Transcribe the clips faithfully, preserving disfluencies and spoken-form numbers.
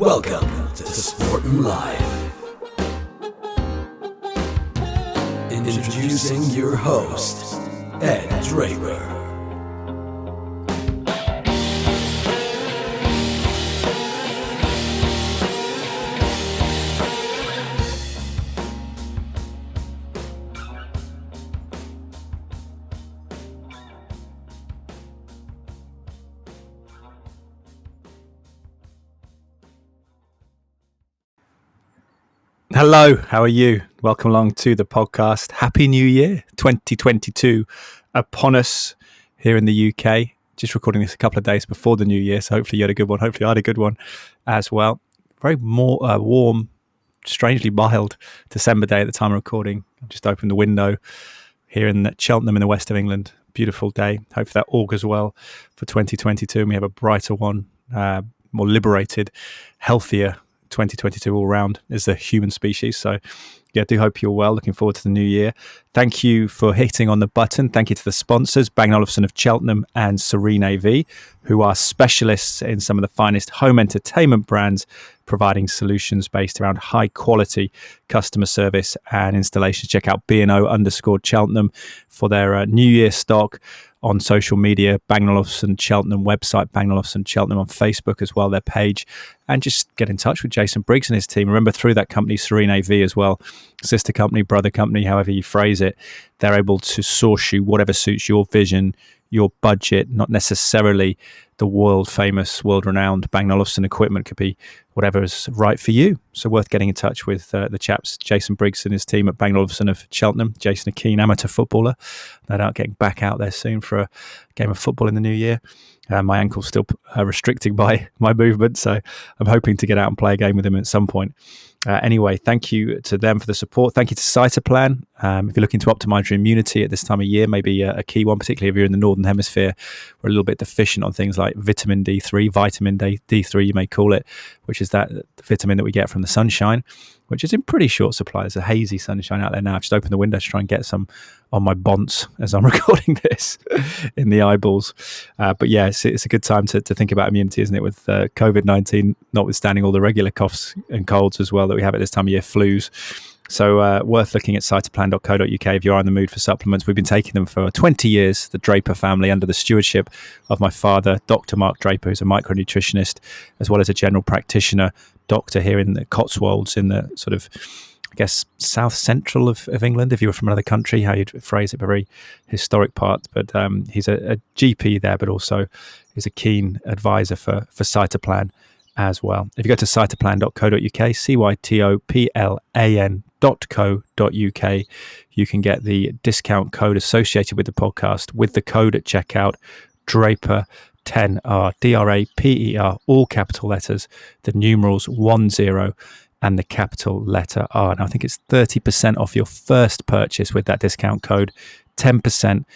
Welcome to Sport Live. Introducing your host, Ed Draper. Hello, how are you? Welcome along to the podcast. Happy New Year twenty twenty-two upon us here in the U K. Just recording this a couple of days before the new year, so hopefully you had a good one. Hopefully I had a good one as well. Very more uh, warm, strangely mild December day at the time of recording. I've just opened the window here in Cheltenham in the west of England. Beautiful day. Hopefully that augurs well for twenty twenty-two, and we have a brighter one, uh, more liberated, healthier twenty twenty-two all round as a human species. So yeah, do hope you're well. Looking forward to the new year. Thank you for hitting on the button. Thank you to the sponsors, Bang and Olufsen of Cheltenham and Serene A V, who are specialists in some of the finest home entertainment brands, providing solutions based around high quality customer service and installations. Check out B and O underscore Cheltenham for their uh, New Year stock on social media, Bang and Olufsen Cheltenham website, Bang and Olufsen Cheltenham on Facebook as well, their page, and just get in touch with Jason Briggs and his team. Remember, through that company, Serene A V as well, sister company, brother company, however you phrase it, they're able to source you whatever suits your vision, your budget, not necessarily the world famous, world renowned Bang and Olufsen equipment. Could be whatever is right for you. So worth getting in touch with uh, the chaps, Jason Briggs and his team at Bang and Olufsen of Cheltenham. Jason, a keen amateur footballer, no doubt getting back out there soon for a game of football in the new year. Uh, my ankle's still uh, restricted by my movement, so I'm hoping to get out and play a game with him at some point. Uh, anyway, thank you to them for the support. Thank you to Cytoplan. Um, if you're looking to optimize your immunity at this time of year, maybe a, a key one, particularly if you're in the Northern Hemisphere, we're a little bit deficient on things like vitamin D three, vitamin D three, you may call it, which is that vitamin that we get from the sunshine, which is in pretty short supply. There's a hazy sunshine out there now. I've just opened the window to try and get some on my bonds as I'm recording this in the eyeballs. Uh, but yeah, it's, it's a good time to, to think about immunity, isn't it? With uh, COVID nineteen, notwithstanding all the regular coughs and colds as well that we have at this time of year, flus. So uh, worth looking at cytoplan dot co dot U K if you are in the mood for supplements. We've been taking them for twenty years, the Draper family, under the stewardship of my father, Doctor Mark Draper, who's a micronutritionist, as well as a general practitioner doctor here in the Cotswolds, in the sort of, I guess, south central of, of England, if you were from another country, how you'd phrase it, a very historic part. But um, he's a, a G P there, but also is a keen advisor for, for Cytoplan as well. If you go to cytoplan dot co dot U K, C Y T O P L A N dot co dot U K, you can get the discount code associated with the podcast with the code at checkout, Draper ten R, D R A P E R, all capital letters, the numerals one zero and the capital letter R. Now I think it's thirty percent off your first purchase with that discount code, ten percent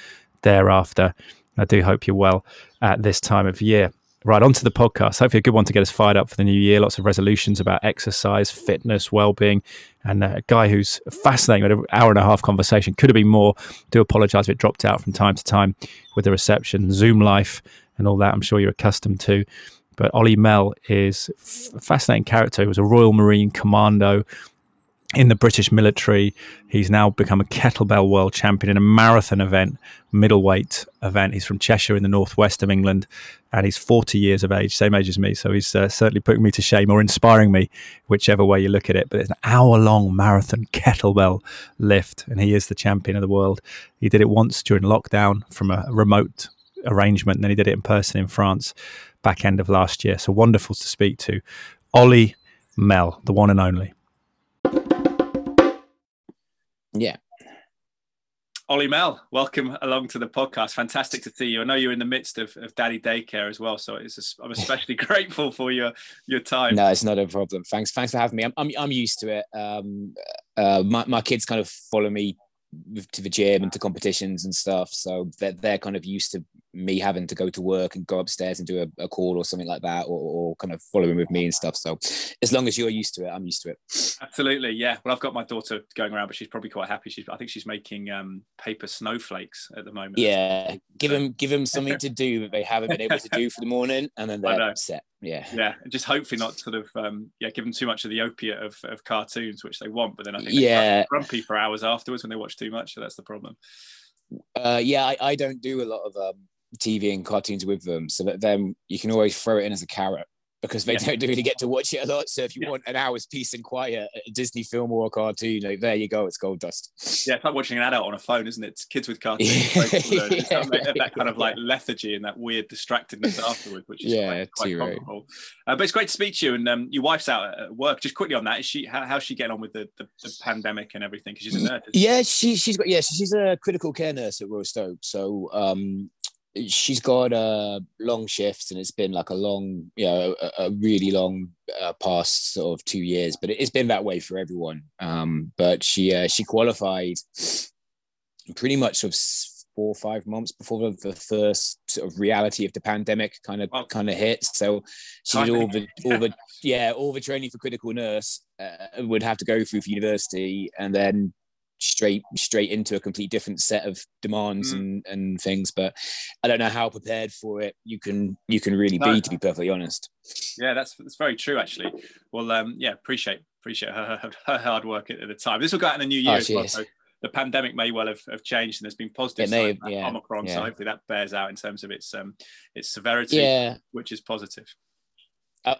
thereafter. I do hope you're well at this time of year. Right, onto the podcast. Hopefully a good one to get us fired up for the new year. Lots of resolutions about exercise, fitness, well-being, and a guy who's fascinating. We had an hour and a half conversation. Could have been more. Do apologise if it dropped out from time to time with the reception, Zoom life and all that. I'm sure you're accustomed to. But Ollie Mel is a fascinating character. He was a Royal Marine commando in the British military. He's now become a kettlebell world champion in a marathon event, middleweight event. He's from Cheshire in the northwest of England, and he's forty years of age, same age as me. So he's uh, certainly putting me to shame or inspiring me, whichever way you look at it. But it's an hour-long marathon kettlebell lift, and he is the champion of the world. He did it once during lockdown from a remote arrangement, and then he did it in person in France back end of last year. So wonderful to speak to. Ollie Mel, the one and only. Yeah. Ollie Mel, welcome along to the podcast. Fantastic to see you. I know you're in the midst of, of daddy daycare as well, so it's a, I'm especially grateful for your your time. No, it's not a problem. Thanks, thanks for having me. I'm I'm, I'm used to it. Um, uh, my my kids kind of follow me to the gym and to competitions and stuff, so they're they're kind of used to me having to go to work and go upstairs and do a, a call or something like that, or, or kind of following with me and stuff. So as long as you're used to it, I'm used to it. Absolutely. Yeah. Well, I've got my daughter going around, but she's probably quite happy. She's, I think she's making um, paper snowflakes at the moment. Yeah. Give them, give them something to do that they haven't been able to do for the morning, and then they're upset. Yeah. Yeah. And just hopefully not sort of, um, yeah, give them too much of the opiate of, of cartoons, which they want, but then I think they're grumpy for hours afterwards when they watch too much. So that's the problem. Uh, yeah. I, I don't do a lot of, um, T V and cartoons with them, so that then you can always throw it in as a carrot, because they yeah. don't really get to watch it a lot. So if you yeah. want an hour's peace and quiet, a Disney film or a cartoon, like, there you go, it's gold dust. Yeah, it's like watching an adult on a phone, isn't it? It's kids with cartoons. yeah. It's that, that kind of like lethargy and that weird distractedness afterward, which is yeah, quite, quite comparable. Right. Uh, but it's great to speak to you, and um, your wife's out at work. Just quickly on that, is she how, how's she getting on with the, the, the pandemic and everything? Because she's a nurse. Yeah, she, she's got, yeah, she's a critical care nurse at Royal Stoke. So, um, she's got uh, long shifts, and it's been like a long, you know, a, a really long uh, past sort of two years. But it's been that way for everyone. Um, but she uh, she qualified pretty much sort of four or five months before the, the first sort of reality of the pandemic kind of oh. kind of hit. So she did all the all the yeah all the training for critical nurse uh, would have to go through for university, and then straight straight into a complete different set of demands mm. and and things. But I don't know how prepared for it you can you can really no. be, to be perfectly honest. Yeah, that's that's very true, actually. Well, um yeah, appreciate appreciate her, her, her hard work at, at the time. This will go out in the new year oh, as well, so the pandemic may well have, have changed, and there's been positive signs of yeah, Omicron, yeah. so hopefully that bears out in terms of its um its severity, yeah. which is positive.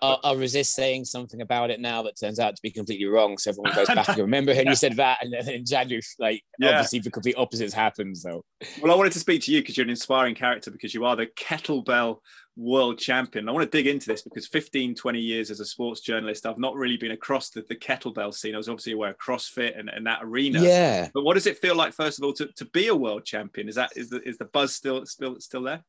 I'll, I'll resist saying something about it now that turns out to be completely wrong, so everyone goes back and remember when yeah. you said that, and then in January, like yeah. obviously the complete opposites happen. So, well, I wanted to speak to you because you're an inspiring character, because you are the kettlebell world champion. I want to dig into this because fifteen, twenty years as a sports journalist, I've not really been across the, the kettlebell scene. I was obviously aware of CrossFit and, and that arena. Yeah. But what does it feel like, first of all, to, to be a world champion? Is that is the is the buzz still still still there?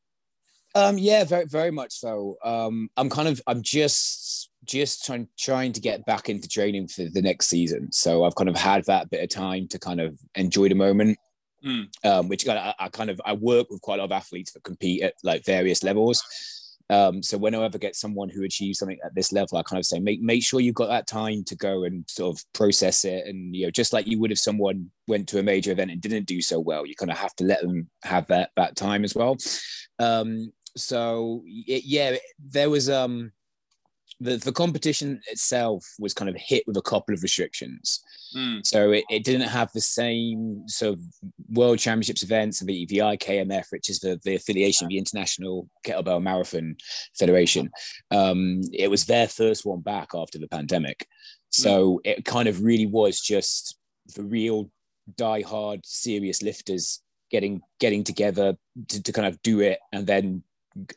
Um, yeah, very, very much so. Um, I'm kind of, I'm just, just trying, trying to get back into training for the next season. So I've kind of had that bit of time to kind of enjoy the moment, mm. um, which I, I kind of, I work with quite a lot of athletes that compete at like various levels. Um, so whenever I get someone who achieves something at this level, I kind of say, make, make sure you've got that time to go and sort of process it. And, you know, just like you would if someone went to a major event and didn't do so well, you kind of have to let them have that, that time as well. Um, So it, yeah, there was um, the the competition itself was kind of hit with a couple of restrictions. Mm. So it, it didn't have the same sort of World Championships events and the, the I K M F, which is the, the affiliation of the International Kettlebell Marathon Federation. Um, it was their first one back after the pandemic, so mm. it kind of really was just the real diehard serious lifters getting getting together to, to kind of do it, and then.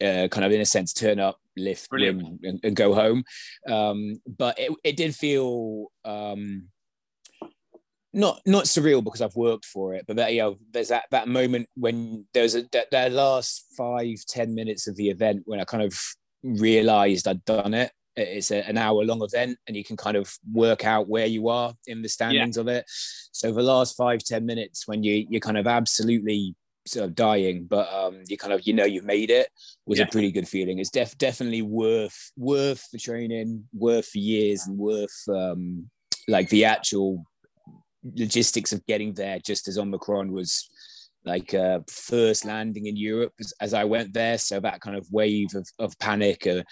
Uh, kind of in a sense turn up, lift, win, and, and go home, um, but it, it did feel um, not not surreal because I've worked for it, but that, you know, there's that that moment when there's a that, that last five ten minutes of the event when I kind of realized I'd done it. It's a, an hour long event, and you can kind of work out where you are in the standings yeah. of it. So the last five ten minutes when you you're kind of absolutely sort of dying, but um you kind of, you know, you've made it, was yeah. a pretty good feeling. It's def definitely worth worth the training, worth the years, and worth um like the actual logistics of getting there, just as Omicron was like uh first landing in Europe as, as I went there. So that kind of wave of, of panic, a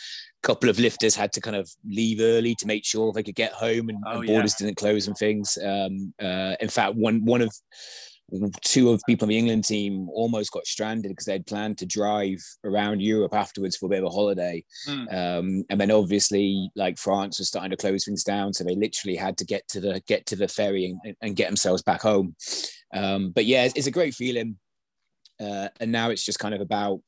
couple of lifters had to kind of leave early to make sure they could get home, and, oh, and borders yeah. didn't close and things. Um uh in fact, one one of two of people on the England team almost got stranded because they'd planned to drive around Europe afterwards for a bit of a holiday. Mm. Um, and then obviously like France was starting to close things down. So they literally had to get to the, get to the ferry and, and get themselves back home. Um, but yeah, it's, it's a great feeling. Uh, and now it's just kind of about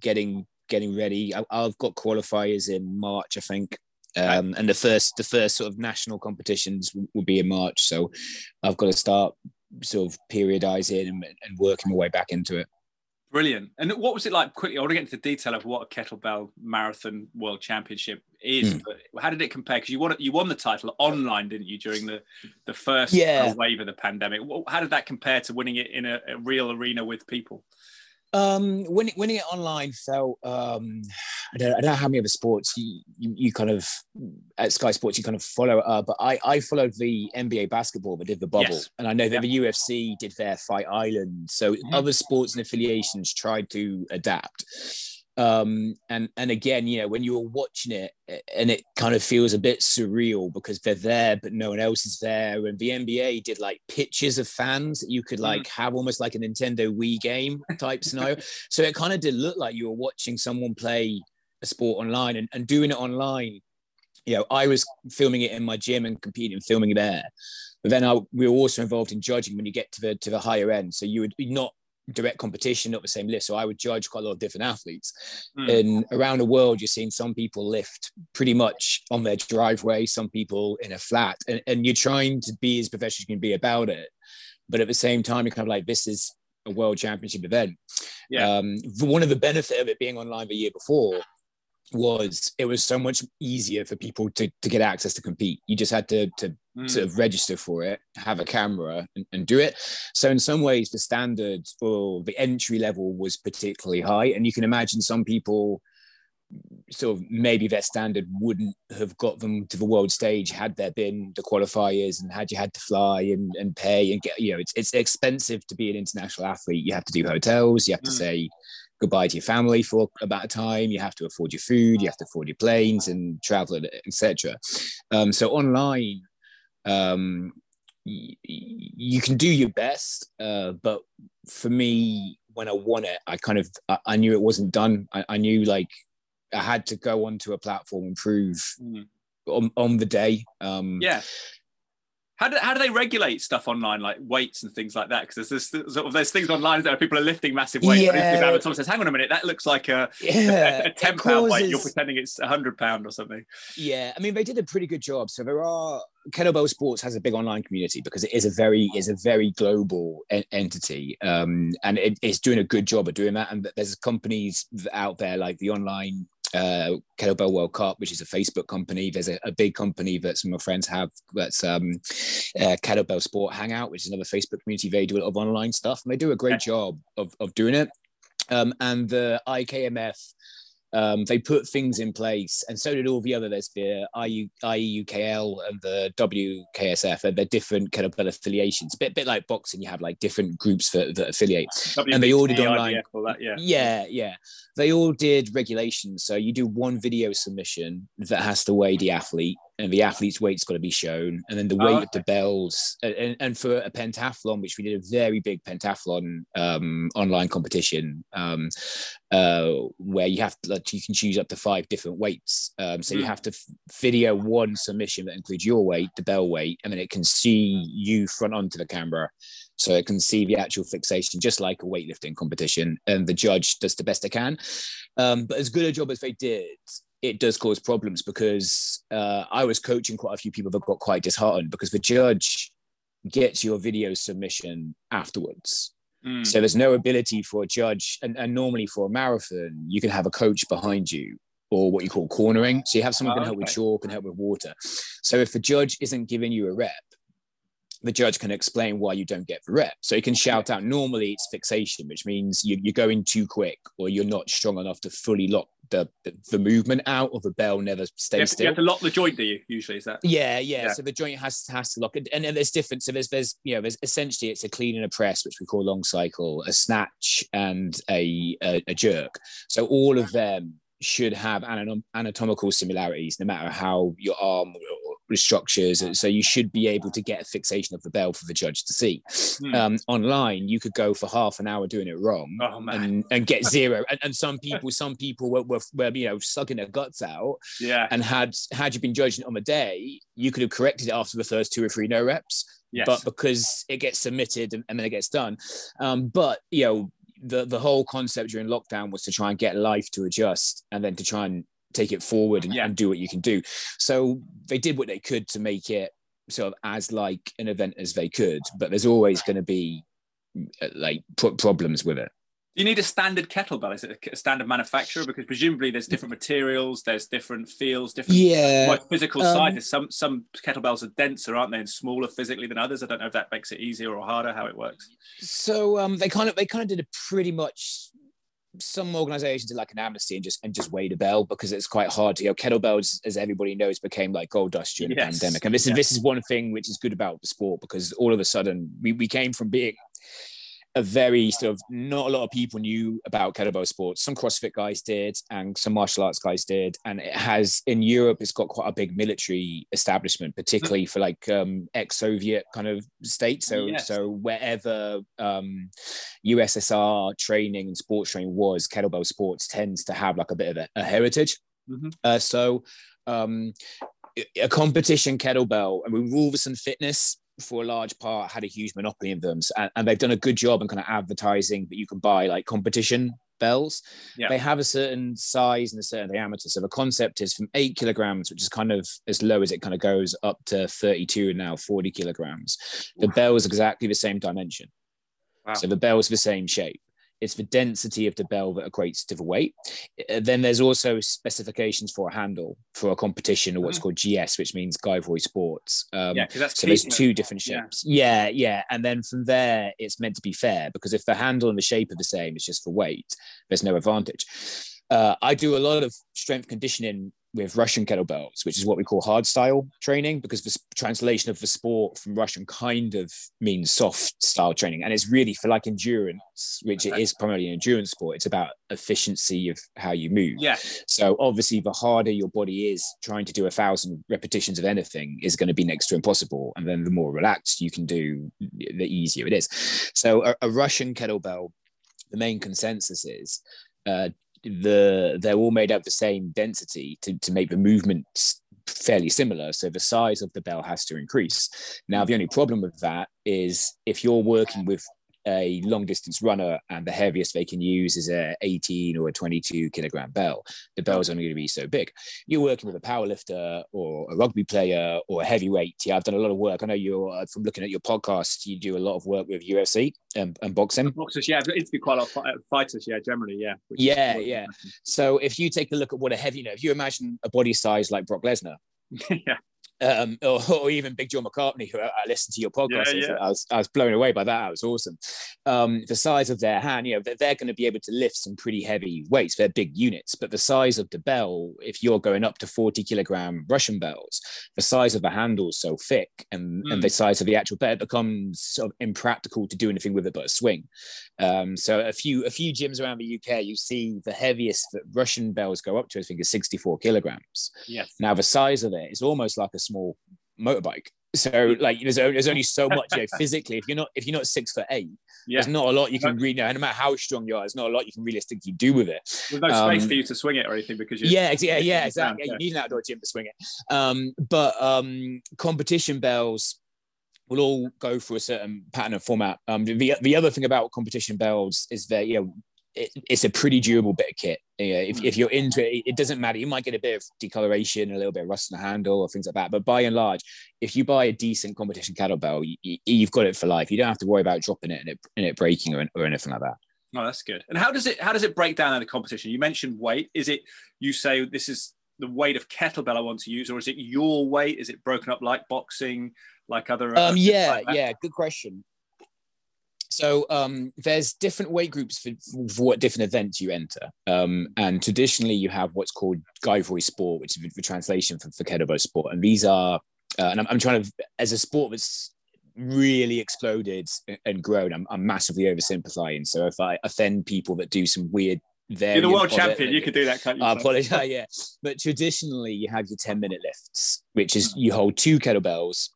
getting, getting ready. I, I've got qualifiers in March, I think. Um, and the first, the first sort of national competitions will be in March. So I've got to start sort of periodizing and, and working my way back into it. Brilliant. And what was it like, quickly, I want to get into the detail of what a kettlebell marathon world championship is, mm. but how did it compare? Because you won you won the title online, didn't you, during the the first yeah. wave of the pandemic? How did that compare to winning it in a, a real arena with people? Um, winning, winning it online felt, um, I don't, I don't know how many other sports you, you, you kind of, at Sky Sports, you kind of follow, uh, but I, I followed the N B A basketball, but did the bubble. Yes. And I know that yeah. the U F C did their Fight Island. So mm-hmm. other sports and affiliations tried to adapt. Um, and, and again, you know, when you were watching it, and it kind of feels a bit surreal because they're there, but no one else is there. And the N B A did like pictures of fans that you could like mm. have almost like a Nintendo Wii game type scenario. So it kind of did look like you were watching someone play a sport online and, and doing it online. You know, I was filming it in my gym and competing and filming it there. But then I, we were also involved in judging when you get to the, to the higher end. So you would not direct competition, not the same lift. So I would judge quite a lot of different athletes. Mm. And around the world, you're seeing some people lift pretty much on their driveway, some people in a flat, and, and you're trying to be as professional as you can be about it. But at the same time, you're kind of like, this is a world championship event. Yeah. Um, one of the benefits of it being online the year before was it was so much easier for people to, to get access to compete. You just had to, to mm. sort of register for it, have a camera and, and do it. So in some ways, the standard for the entry level was particularly high. And you can imagine some people sort of maybe their standard wouldn't have got them to the world stage had there been the qualifiers and had you had to fly and, and pay and get, you know, it's, it's expensive to be an international athlete. You have to do hotels, you have to mm. say goodbye to your family for about a time, you have to afford your food, you have to afford your planes and travel, et cetera. Um, so online, um, y- you can do your best, uh, but for me, when I won it, I kind of, I, I knew it wasn't done. I, I knew like I had to go onto a platform and prove mm. on, on the day. Um, yeah. How do, how do they regulate stuff online, like weights and things like that? Because there's this, sort of there's things online that people are lifting massive weights. Yeah. Someone says, "Hang on a minute, that looks like a, yeah. a, a ten causes... pound weight. You're pretending it's a hundred pound or something." Yeah, I mean they did a pretty good job. So there are kettlebell sports has a big online community because it is a very is a very global en- entity, um, and it, it's doing a good job of doing that. And there's companies out there like the online. Uh, Kettlebell World Cup, which is a Facebook company. There's a, a big company that some of my friends have that's um, uh, Kettlebell Sport Hangout, which is another Facebook community. They do a lot of online stuff and they do a great job of, of doing it. Um, and the I K M F, um, they put things in place and so did all the other. There's the I E U K L and the W K S F. They're, they're different kettlebell affiliations. Bit bit like boxing, you have like different groups that, that affiliate. W B K, and they all did online. I D F, all that, yeah. yeah, yeah. They all did regulations. So you do one video submission that has to weigh the athlete and the athlete's weight's got to be shown. And then the weight oh, okay. of the bells. And, and for a pentathlon, which we did a very big pentathlon um, online competition um, uh, where you have to, like, you can choose up to five different weights. Um, so mm. you have to f- video one submission that includes your weight, the bell weight, and then it can see you front onto the camera. So it can see the actual fixation, just like a weightlifting competition, and the judge does the best they can. Um, but as good a job as they did, it does cause problems because uh, I was coaching quite a few people that got quite disheartened because the judge gets your video submission afterwards. Mm. So there's no ability for a judge, and, and normally for a marathon, you can have a coach behind you, or what you call cornering. So you have someone who can help oh, okay. with chalk and help with water. So if the judge isn't giving you a rep, the judge can explain why you don't get the rep. So you can shout out, normally it's fixation, which means you, you're going too quick or you're not strong enough to fully lock the, the, the movement out, or the bell never stays you still. You have to lock the joint, do you, usually? Is that? Yeah, yeah, yeah. So the joint has, has to lock. And, and there's different, so there's, there's, you know, there's essentially it's a clean and a press, which we call long cycle, a snatch and a, a, a jerk. So all of them should have anatom- anatomical similarities, no matter how your arm structures, so you should be able to get a fixation of the bell for the judge to see. Hmm. Um, online, you could go for half an hour doing it wrong oh, and, and get zero. and, and some people, some people were, were, were, you know, sucking their guts out. Yeah. And had had you been judging it on the day, you could have corrected it after the first two or three no reps. Yes. But because it gets submitted and, and then it gets done. Um, but you know, the the whole concept during lockdown was to try and get life to adjust and then to try and take it forward and, yeah. and do what you can do. So they did what they could to make it sort of as like an event as they could, but there's always going to be like put problems with it. You need a standard kettlebell. Is it a standard manufacturer? Because presumably there's different materials, there's different feels, different yeah. physical um, sizes. Some some kettlebells are denser, aren't they, and smaller physically than others. I don't know if that makes it easier or harder, how it works. So um, they kind of they kind of did a pretty much some organizations did like an amnesty and just and just weigh the bell, because it's quite hard to, you know, kettlebells, as everybody knows, became like gold dust during yes. the pandemic. And this is yes. this is one thing which is good about the sport, because all of a sudden we, we came from being a very sort of, not a lot of people knew about kettlebell sports. Some CrossFit guys did and some martial arts guys did, and it has in Europe it's got quite a big military establishment, particularly for like um ex-Soviet kind of states, so yes. so wherever um U S S R training and sports training was, kettlebell sports tends to have like a bit of a, a heritage. Mm-hmm. uh, so um a competition kettlebell, I mean, Wolverson Fitness for a large part had a huge monopoly of them, and, and they've done a good job in kind of advertising that you can buy like competition bells. Yeah. They have a certain size and a certain diameter, so the concept is from eight kilograms, which is kind of as low as it kind of goes, up to thirty-two and now forty kilograms. The wow. bell is exactly the same dimension. Wow. So the bell is the same shape. It's the density of the bell that equates to the weight. Then there's also specifications for a handle for a competition, or what's called G S, which means Girevoy Sports. Um, yeah, that's so there's two different shapes. Yeah. yeah, yeah. And then from there, it's meant to be fair, because if the handle and the shape are the same, it's just for weight. There's no advantage. Uh, I do a lot of strength conditioning with Russian kettlebells, which is what we call hard style training, because the translation of the sport from Russian kind of means soft style training. And it's really for like endurance, which okay. it is primarily an endurance sport. It's about efficiency of how you move. Yeah. So obviously the harder your body is, trying to do a thousand repetitions of anything is going to be next to impossible. And then the more relaxed you can do, the easier it is. So a, a Russian kettlebell, the main consensus is, uh, The they're all made up the same density to, to make the movements fairly similar, so the size of the bell has to increase. Now the only problem with that is if you're working with a long distance runner and the heaviest they can use is a eighteen or a twenty-two kilogram bell, the bell's only going to be so big. You're working with a powerlifter or a rugby player or a heavyweight. Yeah, I've done a lot of work. I know you're from looking at your podcast, you do a lot of work with U F C and, and boxing. Boxers, yeah, it's been quite a lot of fighters, yeah, generally, yeah. Yeah, yeah. So if you take a look at what a heavy, you know, if you imagine a body size like Brock Lesnar, yeah. Um, or, or even Big John McCartney, who I, I listened to your podcast. Yeah, yeah. I, was, I was blown away by that. That was awesome. Um, the size of their hand, you know, they're, they're going to be able to lift some pretty heavy weights. They're big units, but the size of the bell, if you're going up to forty kilogram Russian bells, the size of the handle is so thick, and, mm. and the size of the actual bell becomes sort of impractical to do anything with it but a swing. Um, so a few a few gyms around the U K, you see the heaviest that Russian bells go up to, I think, is sixty-four kilograms. Yes. Now the size of it is almost like a small motorbike, so like there's only, there's only so much, you know, physically, if you're not if you're not six foot eight, yeah. there's not a lot you can read, you know, no matter how strong you are, there's not a lot you can realistically do with it. There's no um, space for you to swing it or anything, because you're yeah yeah yeah exactly yeah, you need an outdoor gym to swing it. Um but um competition bells will all go for a certain pattern and format. Um the, the other thing about competition bells is that, you know, It, it's a pretty durable bit of kit. Yeah, if, if you're into it, it doesn't matter. You might get a bit of decoloration, a little bit of rust in the handle or things like that. But by and large, if you buy a decent competition kettlebell, you, you've got it for life. You don't have to worry about dropping it and it, and it breaking or, or anything like that. Oh, that's good. And how does it how does it break down in the competition? You mentioned weight. Is it you say this is the weight of kettlebell I want to use, or is it your weight? Is it broken up like boxing, like other? Um, yeah, like yeah. Good question. So um, there's different weight groups for, for what different events you enter. Um, and traditionally you have what's called Girevoy Sport, which is the translation for, for kettlebell sport. And these are, uh, and I'm, I'm trying to, as a sport that's really exploded and grown, I'm, I'm massively oversimplifying. So if I offend people that do some weird, You're the world champion. It. You could do that, can't you? I apologize, yeah. But traditionally you have your ten minute lifts, which is you hold two kettlebells,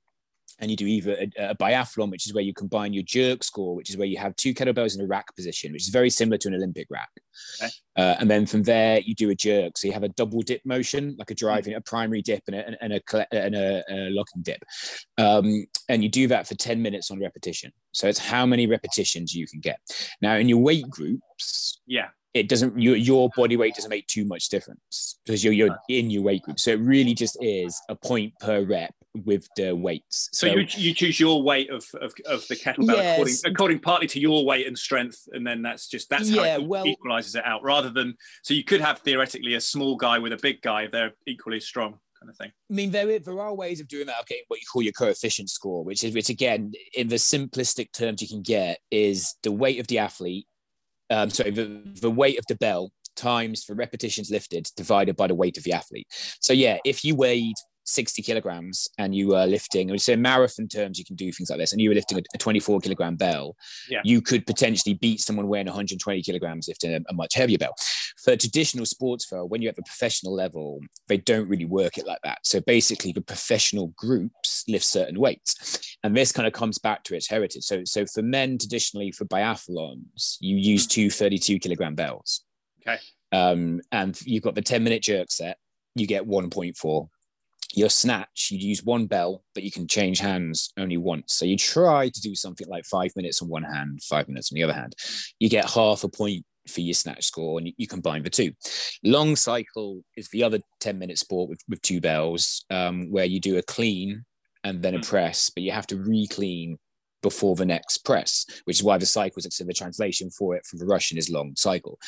and you do either a, a biathlon, which is where you combine your jerk score, which is where you have two kettlebells in a rack position, which is very similar to an Olympic rack. Okay. Uh, and then from there, you do a jerk. So you have a double dip motion, like a driving, a primary dip and a, and a, and a, a locking dip. Um, and you do that for ten minutes on repetition. So it's how many repetitions you can get. Now, in your weight groups, yeah, it doesn't, your, your body weight doesn't make too much difference because you're, you're in your weight group. So it really just is a point per rep with the weights. So, so you, you choose your weight of, of, of the kettlebell, yes. according, according partly to your weight and strength. And then that's just, that's yeah, how it well, equalizes it out rather than, so you could have theoretically a small guy with a big guy if they're equally strong. Kind of thing. I mean, there, there are ways of doing that. Okay, what you call your coefficient score, which is, which again, in the simplistic terms you can get is the weight of the athlete um, sorry, the, the weight of the bell times the repetitions lifted divided by the weight of the athlete. So yeah, if you weighed sixty kilograms and you were lifting, so in marathon terms, you can do things like this, and you were lifting a twenty-four kilogram bell, yeah. you could potentially beat someone weighing one hundred twenty kilograms lifting a, a much heavier bell. For traditional sports, though, when you're at the professional level, they don't really work it like that. So basically the professional groups lift certain weights, and this kind of comes back to its heritage. So, so for men, traditionally for biathlons, you use two thirty-two kilogram bells. Okay. Um, and you've got the ten minute jerk set, you get one point four. Your snatch, you'd use one bell, but you can change hands only once. So you try to do something like five minutes on one hand, five minutes on the other hand. You get half a point for your snatch score, and you combine the two. Long cycle is the other ten minute sport with, with two bells, um, where you do a clean and then a press, but you have to re-clean before the next press, which is why the cycle is, so the translation for it from the Russian is long cycle.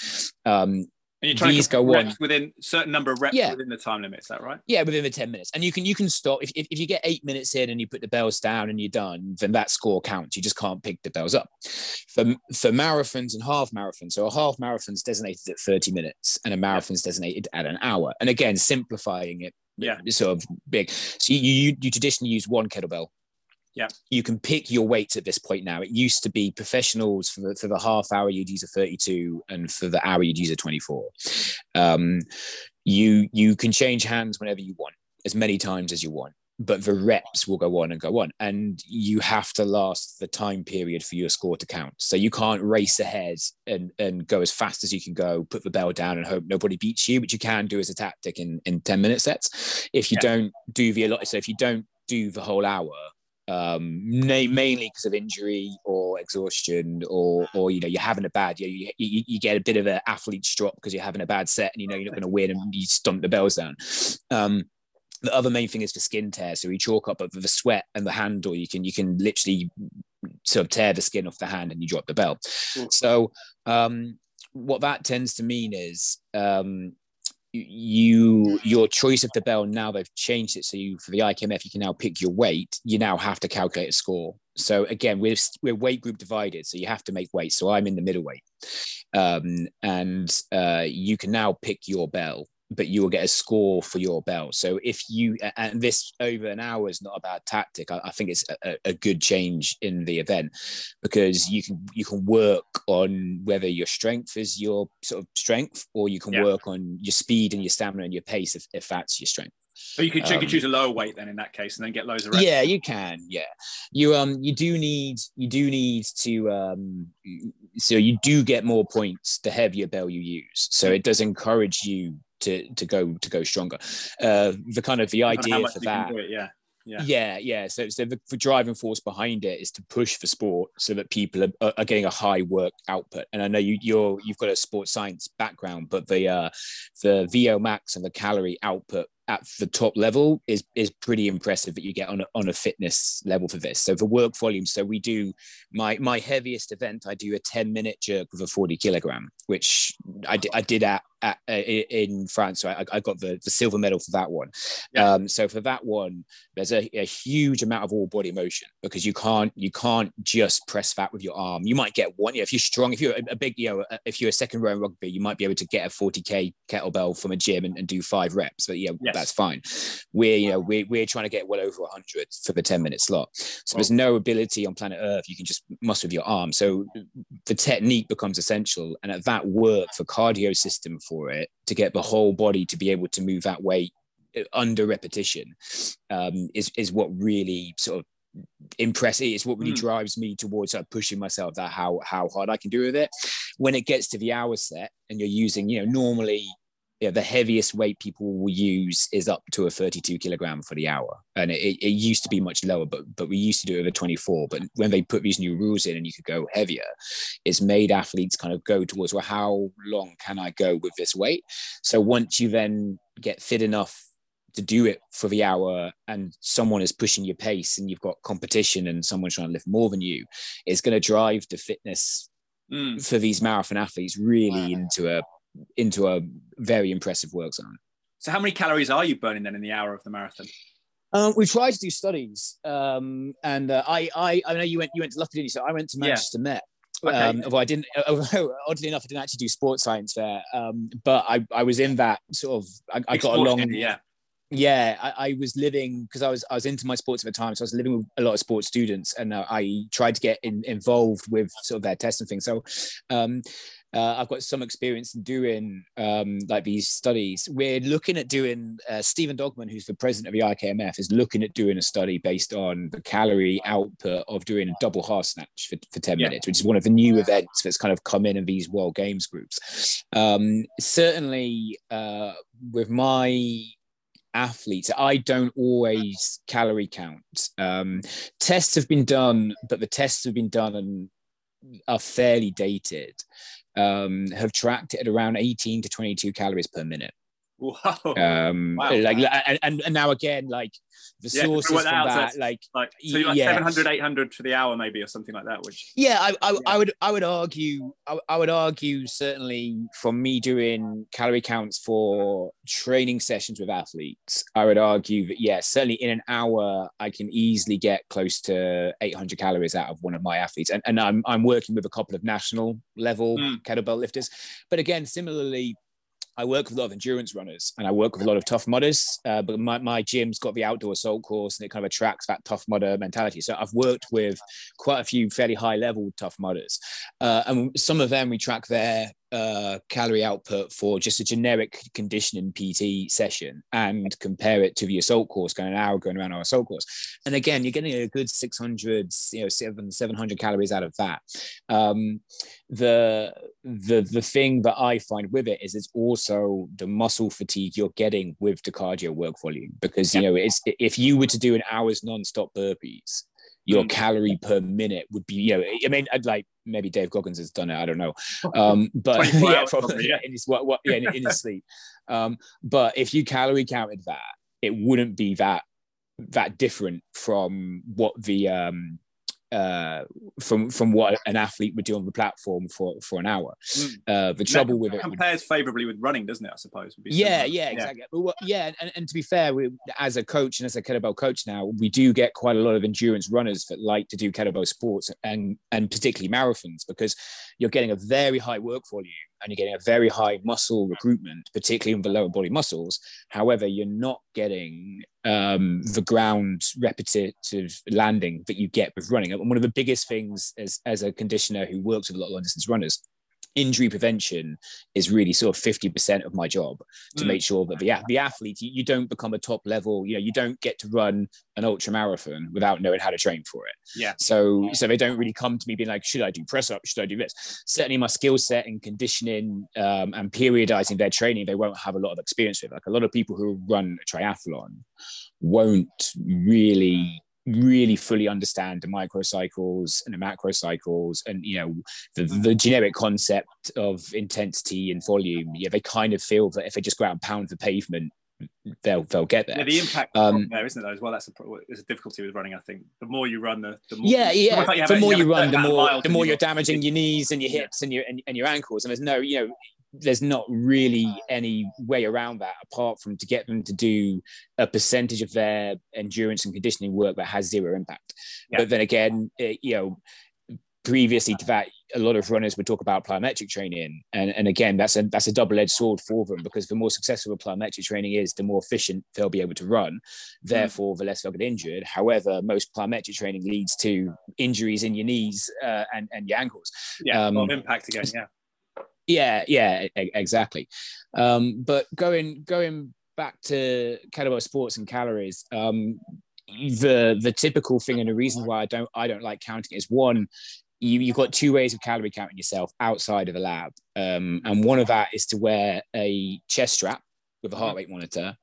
Um, And you're trying These to go reps on. within a certain number of reps yeah. within the time limit, is that right? Yeah, within the ten minutes. And you can you can stop. If, if, if you get eight minutes in and you put the bells down and you're done, then that score counts. You just can't pick the bells up. For, for marathons and half marathons, so a half marathon's designated at thirty minutes and a marathon's designated at an hour. And again, simplifying it, yeah. sort of big. So you, you, you traditionally use one kettlebell. Yeah, you can pick your weights at this point now. It used to be professionals for the, for the half hour you'd use a thirty-two, and for the hour you'd use a twenty-four. Um, you you can change hands whenever you want, as many times as you want, but the reps will go on and go on, and you have to last the time period for your score to count. So you can't race ahead and and go as fast as you can go, put the bell down and hope nobody beats you, which you can do as a tactic in in ten minute sets. If you yeah. don't do the allotted, so if you don't do the whole hour, um mainly because of injury or exhaustion, or or you know you're having a bad you know, you, you get a bit of an athlete's drop because you're having a bad set and you know you're not going to win, and you stomp the bells down. Um the other main thing is the skin tear, so you chalk up the sweat and the handle. You can you can literally sort of tear the skin off the hand and you drop the bell. So um what that tends to mean is um you your choice of the bell, now they've changed it, so you for the I K M F you can now pick your weight. You now have to calculate a score. So again, we're, we're weight group divided, so you have to make weight. So I'm in the middleweight, um and uh you can now pick your bell, but you will get a score for your bell. So if you, and this over an hour is not a bad tactic. I, I think it's a, a good change in the event, because you can, you can work on whether your strength is your sort of strength, or you can yeah. work on your speed and your stamina and your pace, if, if that's your strength. So you could, um, you could choose a lower weight then in that case, and then get loads of reps. Yeah, you can. Yeah, you um you do need you do need to um so you do get more points the heavier bell you use. So it does encourage you to to go to go stronger. Uh, the kind of the idea for that, it, yeah. yeah, yeah, yeah. So so the, the driving force behind it is to push the sport so that people are, are getting a high work output. And I know you you're you've got a sports science background, but the uh, the V O max and the calorie output at the top level is is pretty impressive that you get on a, on a fitness level for this. So for work volume, so we do my my heaviest event, I do a ten minute jerk with a forty kilogram, which I, di I did at, at, at in France. So I, I got the, the silver medal for that one. Yeah. Um, so for that one, there's a, a huge amount of all body motion, because you can't you can't just press that with your arm. You might get one, you know, if you're strong, if you're a, a big, you know, if you're a second row in rugby, you might be able to get a forty K kettlebell from a gym and, and do five reps. But yeah, yes. That's fine. We're, you know, we're, we're trying to get well over one hundred for the ten minute slot. So there's no ability on planet Earth. You can just muscle with your arm. So the technique becomes essential. And at that work, the cardio system for it, to get the whole body to be able to move that weight under repetition, um, is, is what really sort of impressive. It's what really mm. drives me towards sort of pushing myself, that how, how hard I can do with it. When it gets to the hour set and you're using, you know, normally, yeah, the heaviest weight people will use is up to a thirty-two kilogram for the hour. And it, it used to be much lower, but but we used to do it over twenty-four. But when they put these new rules in and you could go heavier, it's made athletes kind of go towards, well, how long can I go with this weight? So once you then get fit enough to do it for the hour, and someone is pushing your pace and you've got competition and someone's trying to lift more than you, it's going to drive the fitness mm. for these marathon athletes really wow. into a into a very impressive work zone. So how many calories are you burning then in the hour of the marathon? Um, we tried to do studies, um, and uh, I, I I know you went you went to Loughborough, didn't you? So I went to Manchester yeah. Met, Okay. Um, although I didn't, oddly enough, I didn't actually do sports science there, um, but I, I was in that sort of, I, I got along. Yeah. Yeah, I, I was living, because I was I was into my sports at the time, so I was living with a lot of sports students, and uh, I tried to get in, involved with sort of their tests and things. So um, uh, I've got some experience in doing um, like these studies. We're looking at doing, uh, Stephen Dogman, who's the president of the I K M F, is looking at doing a study based on the calorie output of doing a double half snatch for, for ten yeah. minutes, which is one of the new events that's kind of come in in these World Games groups. Um, certainly uh, with my... athletes, I don't always calorie count. Um, tests have been done, but the tests have been done and are fairly dated. Um, have tracked it at around eighteen to twenty-two calories per minute. Wow! Um, wow. Like, and, and now again, like the yeah, sources from that, like, like so you're like yeah. seven hundred, eight hundred for the hour, maybe, or something like that. Which yeah, I, I, yeah. I would, I would argue, I, I would argue certainly from me doing calorie counts for training sessions with athletes, I would argue that yeah, certainly in an hour, I can easily get close to eight hundred calories out of one of my athletes, and and I'm I'm working with a couple of national level mm. kettlebell lifters, but again, similarly. I work with a lot of endurance runners and I work with a lot of tough mudders, uh, but my, my gym's got the outdoor assault course and it kind of attracts that tough mudder mentality. So I've worked with quite a few fairly high level tough mudders. Uh, and some of them we track their uh, calorie output for just a generic conditioning P T session and compare it to the assault course, going an hour, going around our assault course. And again, you're getting a good six hundred, you know, seven hundred calories out of that. Um, the... The the thing that I find with it is it's also the muscle fatigue you're getting with the cardio work volume, because you know it's if you were to do an hour's non-stop burpees, your mm. calorie per minute would be, you know, I mean, I'd like maybe Dave Goggins has done it, I don't know, um, but yeah, probably, yeah, in his what, what yeah, in, in his sleep. Um, but if you calorie counted that, it wouldn't be that that different from what the um. uh from from what an athlete would do on the platform for for an hour. mm. uh the trouble that with it compares would, favorably with running, doesn't it? I suppose would be yeah similar. yeah exactly yeah, but what, yeah and, and to be fair, we, as a coach and as a kettlebell coach now, we do get quite a lot of endurance runners that like to do kettlebell sports and and particularly marathons, because you're getting a very high work volume and you're getting a very high muscle recruitment, particularly in the lower body muscles. However, you're not getting um, the ground repetitive landing that you get with running. And one of the biggest things as, as a conditioner who works with a lot of long distance runners, injury prevention is really sort of fifty percent of my job, to mm. make sure that the, the athlete, you, you don't become a top level, you know, you don't get to run an ultra marathon without knowing how to train for it. Yeah. So, so they don't really come to me being like, should I do press up? Should I do this? Certainly my skill set and conditioning um, and periodizing their training, they won't have a lot of experience with. Like a lot of people who run a triathlon won't really really fully understand the microcycles and the macrocycles and, you know, the, the generic concept of intensity and volume. Yeah, they kind of feel that if they just go out and pound the pavement, they'll they'll get there. Yeah, the impact um, there, isn't it, though, as well? That's a, it's a difficulty with running, I think. The more you run, the, the more... Yeah, yeah. The more you, the more you, you run, the more, the more you're damaging your knees and your hips yeah. and your and, and your ankles. And there's no, you know... there's not really any way around that apart from to get them to do a percentage of their endurance and conditioning work that has zero impact. Yeah. But then again, it, you know, previously to that, a lot of runners would talk about plyometric training. And, and again, that's a, that's a double-edged sword for them, because the more successful the plyometric training is, the more efficient they'll be able to run. Therefore, the less they'll get injured. However, most plyometric training leads to injuries in your knees uh, and, and your ankles. Yeah, um, well, impact again, yeah. Yeah, yeah, exactly. Um, but going going back to kettlebell sports and calories, um, the the typical thing and the reason why I don't I don't like counting is one, you you've got two ways of calorie counting yourself outside of the lab, um, and one of that is to wear a chest strap with a heart rate monitor.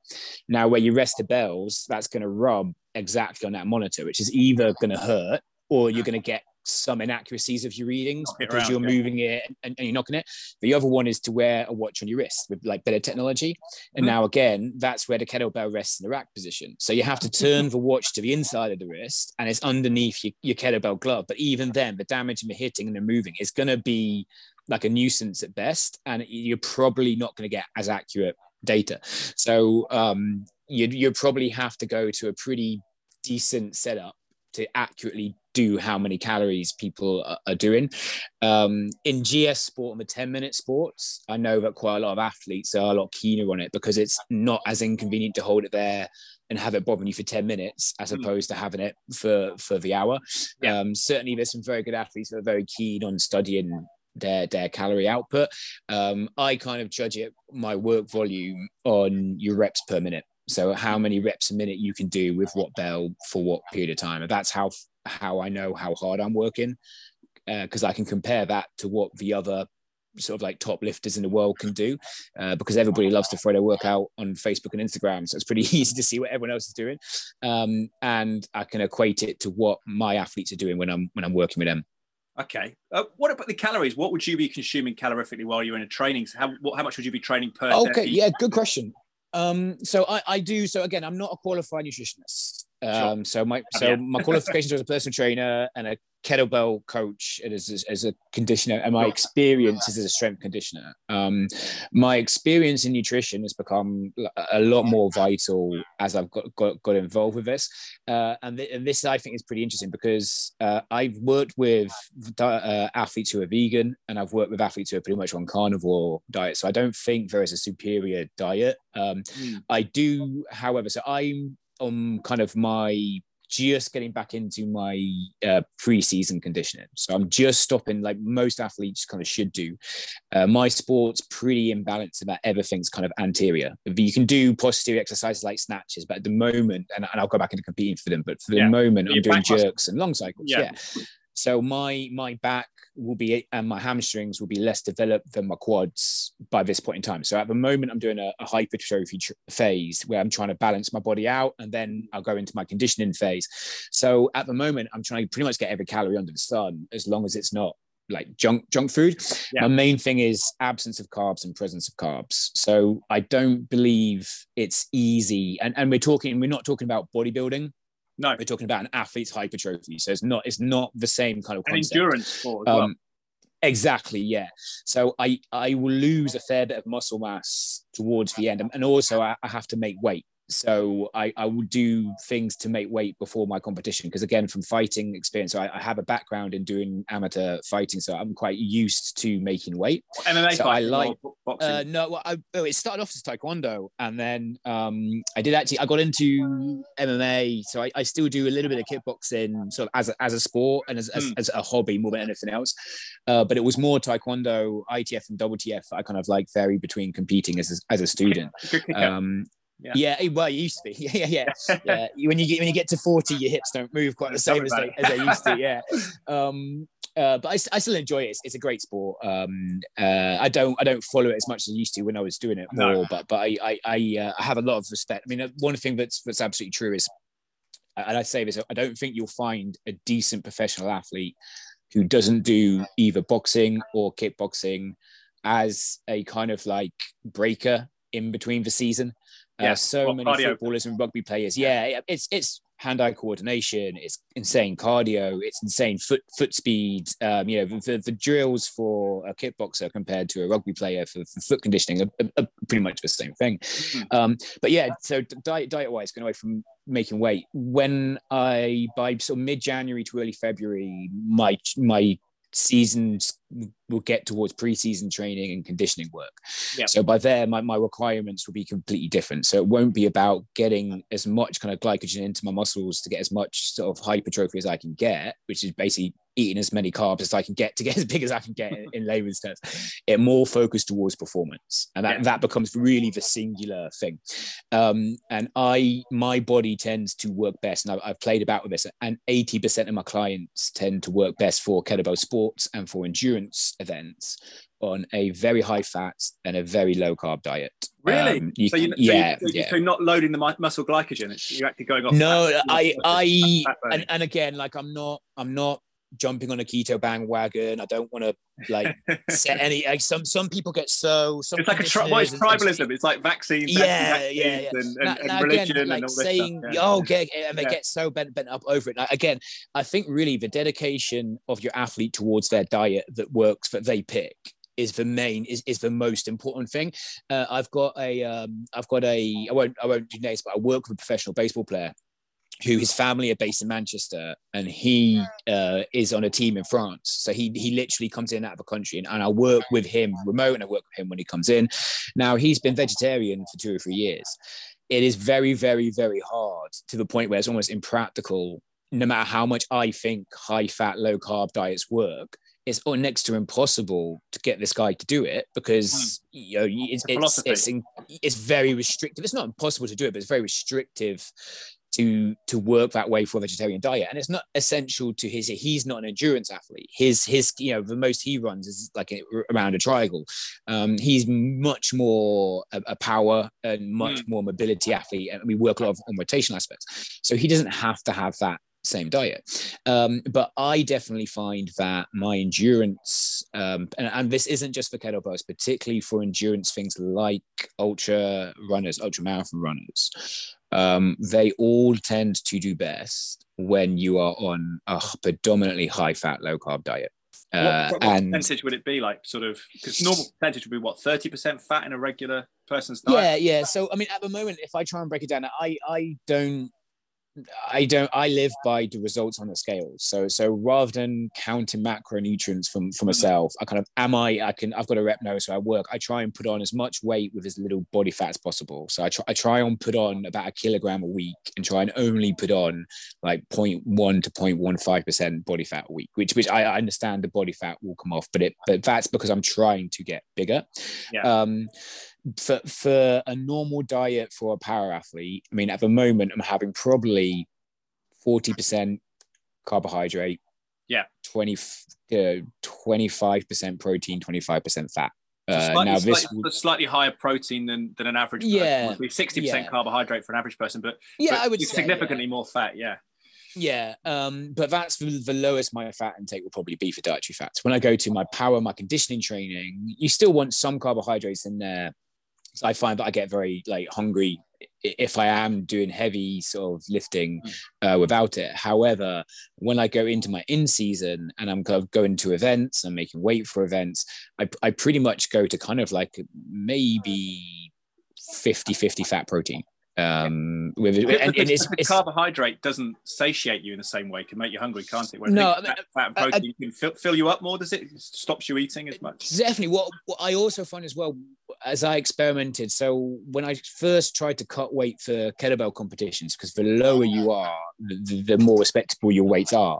Now, where you rest the bells, that's going to rub exactly on that monitor, which is either going to hurt or you're going to get some inaccuracies of your readings because around, you're yeah. moving it and, and you're knocking it. The other one is to wear a watch on your wrist with like better technology. And mm-hmm. now again, that's where the kettlebell rests in the rack position. So you have to turn the watch to the inside of the wrist and it's underneath your, your kettlebell glove. But even then, the damage and the hitting and the moving is going to be like a nuisance at best. And you're probably not going to get as accurate data. So um, you, you probably have to go to a pretty decent setup to accurately do how many calories people are, are doing. Um, in G S sport and the ten minute sports, I know that quite a lot of athletes are a lot keener on it because it's not as inconvenient to hold it there and have it bothering you for ten minutes as opposed to having it for, for the hour. Yeah. Um, certainly there's some very good athletes that are very keen on studying their their calorie output. Um, I kind of judge it, my work volume, on your reps per minute. So how many reps a minute you can do with what bell for what period of time. And that's how how I know how hard I'm working, because uh, I can compare that to what the other sort of like top lifters in the world can do, uh, because everybody loves to throw their workout on Facebook and Instagram. So it's pretty easy to see what everyone else is doing. Um, and I can equate it to what my athletes are doing when I'm, when I'm working with them. Okay. Uh, what about the calories? What would you be consuming calorifically while you're in a training? So how, what, how much would you be training per day? Okay. Yeah. Good question. Um, so I, I do, so again, I'm not a qualified nutritionist. Um, sure. So my, so oh, yeah. my qualifications as a personal trainer and a kettlebell coach and as, as, as a conditioner, and my experience is as a strength conditioner. Um, my experience in nutrition has become a lot more vital as I've got, got, got involved with this. Uh, and, th and this, I think, is pretty interesting because uh, I've worked with uh, athletes who are vegan, and I've worked with athletes who are pretty much on carnivore diet. So I don't think there is a superior diet. Um, mm. I do, however, so I'm, on kind of my just getting back into my uh, pre-season conditioning. So I'm just stopping like most athletes kind of should do. Uh, my sport's pretty imbalanced in that everything's kind of anterior. You can do posterior exercises like snatches, but at the moment, and, and I'll go back into competing for them, but for the yeah. moment I'm doing jerks and long cycles. Yeah. yeah. So my my back will be, and my hamstrings will be less developed than my quads by this point in time. So at the moment, I'm doing a, a hypertrophy phase where I'm trying to balance my body out, and then I'll go into my conditioning phase. So at the moment, I'm trying to pretty much get every calorie under the sun, as long as it's not like junk junk food. Yeah. My main thing is absence of carbs and presence of carbs. So I don't believe it's easy. And, and we're talking, we're not talking about bodybuilding. No, we're talking about an athlete's hypertrophy, so it's not it's not the same kind of concept. An endurance sport as well. Um, exactly, yeah. So I I will lose a fair bit of muscle mass towards the end, and also I, I have to make weight. So I I will do things to make weight before my competition, because again, from fighting experience, I, I have a background in doing amateur fighting, so I'm quite used to making weight. M M A so I like boxing. Uh, no, well, I, it started off as taekwondo, and then um, I did actually I got into M M A, so I, I still do a little bit of kickboxing, sort of as a, as a sport and as, mm. as as a hobby more than anything else. Uh, but it was more taekwondo, I T F, and W T F. I kind of like vary between competing as a, as a student. Um, Yeah. yeah, well, you used to be. Yeah, yeah, yeah. yeah. When you get when you get to forty, your hips don't move quite the same as they, as they used to. Yeah, um, uh, but I, I still enjoy it. It's, it's a great sport. Um, uh, I don't I don't follow it as much as I used to when I was doing it more. No. But but I I, I uh, have a lot of respect. I mean, one thing that's that's absolutely true is, and I say this, I don't think you'll find a decent professional athlete who doesn't do either boxing or kickboxing as a kind of like breaker in between the season. Yeah, uh, so well, many cardio. footballers and rugby players. Yeah, yeah it's it's hand-eye coordination. It's insane cardio. It's insane foot foot speed. Um, you know, the, the drills for a kickboxer compared to a rugby player for, for foot conditioning are, are pretty much the same thing. Mm-hmm. um, but yeah, so diet diet-wise, going away from making weight. When I by sort of mid-January to early February, my my seasons will get towards pre-season training and conditioning work. Yep. So by there, my, my requirements will be completely different. So it won't be about getting as much kind of glycogen into my muscles to get as much sort of hypertrophy as I can get, which is basically eating as many carbs as I can get to get as big as I can get in, in layman's terms. It more focused towards performance, and that, yeah. that becomes really the singular thing. Um, and I, my body tends to work best, and I, I've played about with this. And eighty percent of my clients tend to work best for kettlebell sports and for endurance events on a very high fat and a very low carb diet. Really? Um, you, so you, yeah, so you, yeah. So you're not loading the muscle glycogen. It's, you're actually going off. No, fat, I, I, fat, fat and, and again, like I'm not, I'm not jumping on a keto bandwagon. I don't want to like set any. Like some, some people get so. Some it's like a tri well, it's tribalism. And, it's like vaccines. Yeah, vaccines, yeah, yeah. And, now, and now religion again, like and all saying, this stuff, yeah. oh, okay, and they yeah. get so bent, bent up over it. Now, again, I think really the dedication of your athlete towards their diet that works that they pick is the main is, is the most important thing. Uh, I've got a, um, I've got a. I won't, I won't do names, but I work with a professional baseball player who his family are based in Manchester, and he uh, is on a team in France. So he he literally comes in out of a country, and, and I work with him remote, and I work with him when he comes in. Now, he's been vegetarian for two or three years. It is very, very, very hard, to the point where it's almost impractical. No matter how much I think high-fat, low-carb diets work, it's next to impossible to get this guy to do it, because you know it's it's, it's, it's very restrictive. It's not impossible to do it, but it's very restrictive to to work that way for a vegetarian diet. And it's not essential to his, he's not an endurance athlete. His, his you know, the most he runs is like a, around a triangle. Um, he's much more a, a power and much more mobility athlete. And we work a lot of, on rotational aspects. So he doesn't have to have that same diet. Um, but I definitely find that my endurance, um, and, and this isn't just for kettlebells, particularly for endurance things like ultra runners, ultra marathon runners, um, they all tend to do best when you are on a predominantly high fat, low carb diet. Uh, what, what and percentage would it be, like, sort of, because normal percentage would be what, thirty percent fat in a regular person's diet? Yeah, yeah. So, I mean, at the moment, if I try and break it down, I, I don't, I don't, I live by the results on the scales. So, so rather than counting macronutrients from, for myself, I kind of, am I, I can, I've got a rep now, so I work, I try and put on as much weight with as little body fat as possible. So I try, I try and put on about a kilogram a week, and try and only put on like zero point one to zero point one five percent body fat a week, which, which I, I understand the body fat will come off, but it, but that's because I'm trying to get bigger. Yeah. Um, For, for a normal diet for a power athlete, I mean, at the moment, I'm having probably forty percent carbohydrate, yeah, twenty, uh, twenty-five percent protein, twenty-five percent fat. Uh, so slightly, now this slightly, would... slightly higher protein than, than an average person. Yeah, sixty percent yeah. carbohydrate for an average person, but, yeah, but I would say, significantly yeah. more fat, yeah. Yeah, um, but that's the, the lowest my fat intake will probably be for dietary fats. When I go to my power, my conditioning training, you still want some carbohydrates in there. I find that I get very like hungry if I am doing heavy sort of lifting uh, without it. However, when I go into my in season and I'm kind of going to events and making weight for events, I, I pretty much go to kind of like maybe fifty fifty fat protein. Um, with it, and, and it's, it's, carbohydrate doesn't satiate you in the same way, can make you hungry, can't it? Whereas no, I mean, fat, fat and protein I, I, can fill, fill you up more, does it? It stops you eating as much. Definitely. What, what I also find as well, as I experimented, so when I first tried to cut weight for kettlebell competitions, because the lower you are, the, the more respectable your weights are.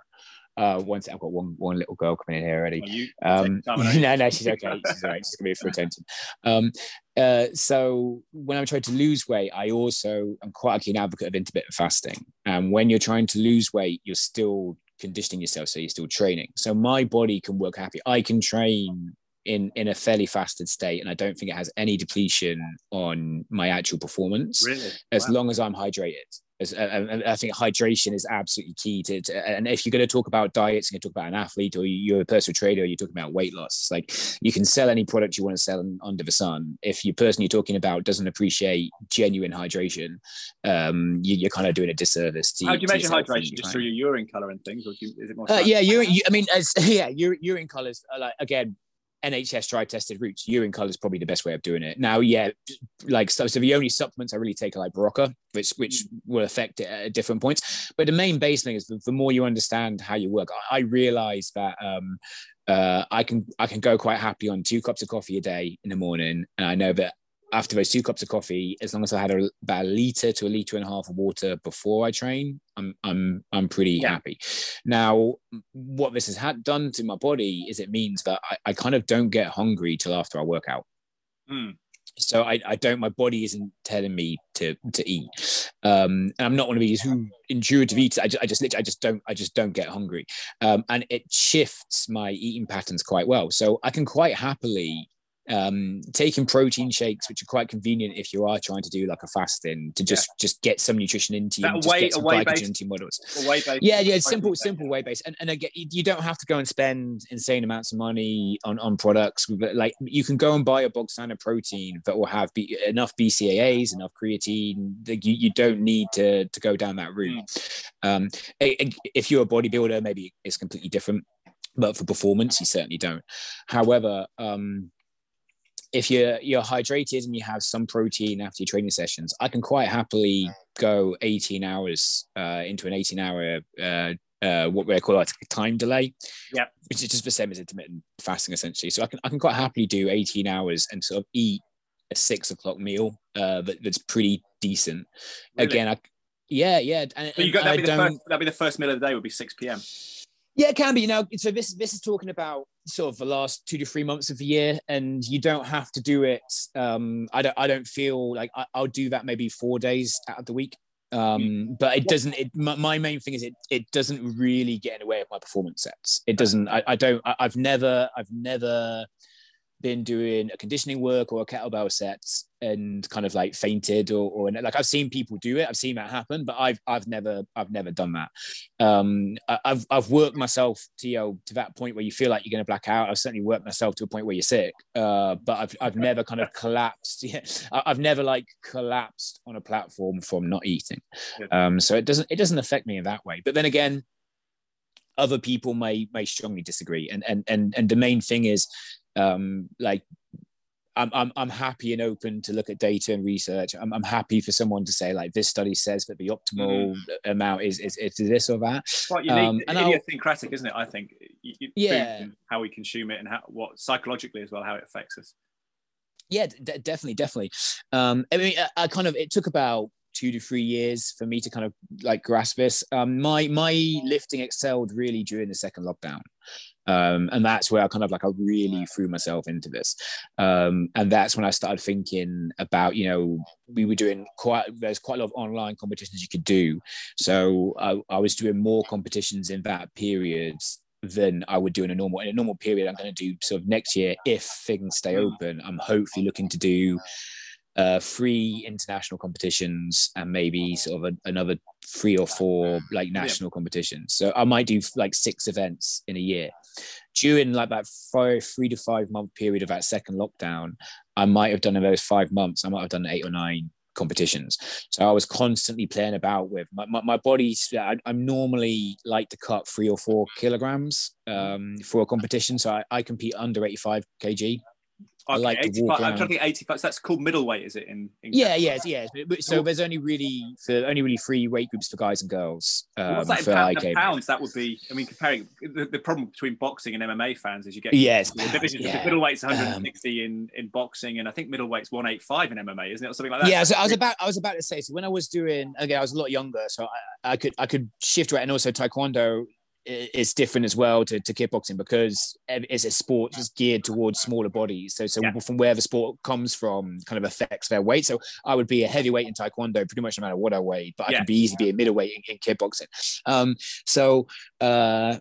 Uh, once I've got one one little girl coming in here already. Well, you, um, no, no, she's okay. She's all right. She's gonna be for attention. Um, uh, so when I'm trying to lose weight, I also am quite a keen advocate of intermittent fasting. And when you're trying to lose weight, you're still conditioning yourself, so you're still training. So my body can work happy. I can train in in a fairly fasted state, and I don't think it has any depletion on my actual performance. Really? As wow. long as I'm hydrated. As, uh, I think hydration is absolutely key to, to and if you're going to talk about diets, you're going to talk about an athlete, or you're a personal trader, you're talking about weight loss, like you can sell any product you want to sell under the sun. If your person you're talking about doesn't appreciate genuine hydration, um, you, you're kind of doing a disservice to. How do you measure hydration? Just through your urine color and things, or do you, is it more? Uh, yeah, urine. I mean, as, yeah, urine, urine colors. Are like again. N H S dry tested routes, urine color is probably the best way of doing it. Now, yeah, like so, so the only supplements I really take are like Barocca, which which will affect it at different points. But the main base thing is the, the more you understand how you work. I, I realize that um, uh, I can I can go quite happy on two cups of coffee a day in the morning, and I know that after those two cups of coffee, as long as I had a, about a litre to a litre and a half of water before I train, I'm I'm I'm pretty yeah. happy. Now, what this has had done to my body is it means that I, I kind of don't get hungry till after I work out. Mm. So I, I don't, my body isn't telling me to to eat. Um, and I'm not one of these who intuitive eaters. I just, I just literally, I just don't, I just don't get hungry. Um, and it shifts my eating patterns quite well. So I can quite happily um taking protein shakes, which are quite convenient if you are trying to do like a fasting, to just yeah. just get some nutrition into you, just way, get some glycogen into your models. Yeah, yeah, simple, simple way based. And and again, you don't have to go and spend insane amounts of money on on products. Like you can go and buy a bog standard protein that will have B, enough B C A As, enough creatine. That you you don't need to to go down that route. Um, if you're a bodybuilder, maybe it's completely different, but for performance, you certainly don't. However, um. if you're, you're hydrated and you have some protein after your training sessions, I can quite happily go eighteen hours uh, into an eighteen hour uh, uh, what we call like time delay, yeah, which is just the same as intermittent fasting essentially. So I can I can quite happily do eighteen hours and sort of eat a six o'clock meal uh, that, that's pretty decent. Really? Again, I, yeah, yeah. And, but you got that'd be, the first, that'd be the first meal of the day would be six p m. Yeah, it can be. You know, so this this is talking about sort of the last two to three months of the year, and you don't have to do it. Um, I don't. I don't feel like I, I'll do that. Maybe four days out of the week, um, but it doesn't. It, my, my main thing is it. It doesn't really get in the way of my performance sets. It doesn't. I, I don't. I, I've never. I've never been doing a conditioning work or a kettlebell set and kind of like fainted or, or like I've seen people do it. I've seen that happen, but I've, I've never, I've never done that. Um, I've, I've worked myself to, you know, to that point where you feel like you're going to black out. I've certainly worked myself to a point where you're sick, uh, but I've, I've never kind of collapsed. Yeah. I've never like collapsed on a platform from not eating. Um, so it doesn't, it doesn't affect me in that way. But then again, other people may, may strongly disagree. And, and, and, and the main thing is, Um, like I'm, I'm, I'm happy and open to look at data and research. I'm, I'm happy for someone to say like, this study says that the optimal mm-hmm. amount is, is, is this or that. Quite unique, um, and idiosyncratic, I'll, isn't it? I think you, yeah, and how we consume it and how, what psychologically as well, how it affects us. Yeah, d- definitely, definitely. Um, I mean, I, I kind of, it took about two to three years for me to kind of like grasp this. Um, my, my lifting excelled really during the second lockdown. Um, and that's where I kind of like I really threw myself into this, um, and that's when I started thinking about, you know, we were doing quite there's quite a lot of online competitions you could do, so I, I was doing more competitions in that period than I would do in a normal in a normal period. I'm going to do sort of next year if things stay open. I'm hopefully looking to do uh, three international competitions and maybe sort of a, another three or four like national yeah. competitions. So I might do like six events in a year. During like that five, three to five month period of that second lockdown, I might have done in those five months, I might have done eight or nine competitions. So I was constantly playing about with my, my, my body. I, I'm normally like to cut three or four kilograms um, for a competition. So I, I compete under eighty-five kilograms. Okay, I like to walk around. I'm trying to think eighty-five. So that's called middleweight, is it? In, in yeah, yeah, yeah. So there's only really the only really three weight groups for guys and girls. Um, What's that for in pound, pounds? That would be. I mean, comparing the, the problem between boxing and M M A fans is you get yes, yeah, divisions. Yeah. Middleweight's one hundred sixty um, in, in boxing, and I think middleweight's one eighty-five in M M A, isn't it, or something like that? Yeah, so I was about I was about to say. So when I was doing again, I was a lot younger, so I, I could I could shift right, and also taekwondo. It's different as well to, to kickboxing because it's a sport that's geared towards smaller bodies. So, so yeah. from where the sport comes from kind of affects their weight. So I would be a heavyweight in taekwondo, pretty much no matter what I weighed, but yeah. I could be easy to be a middleweight in, in kickboxing. Um, so uh,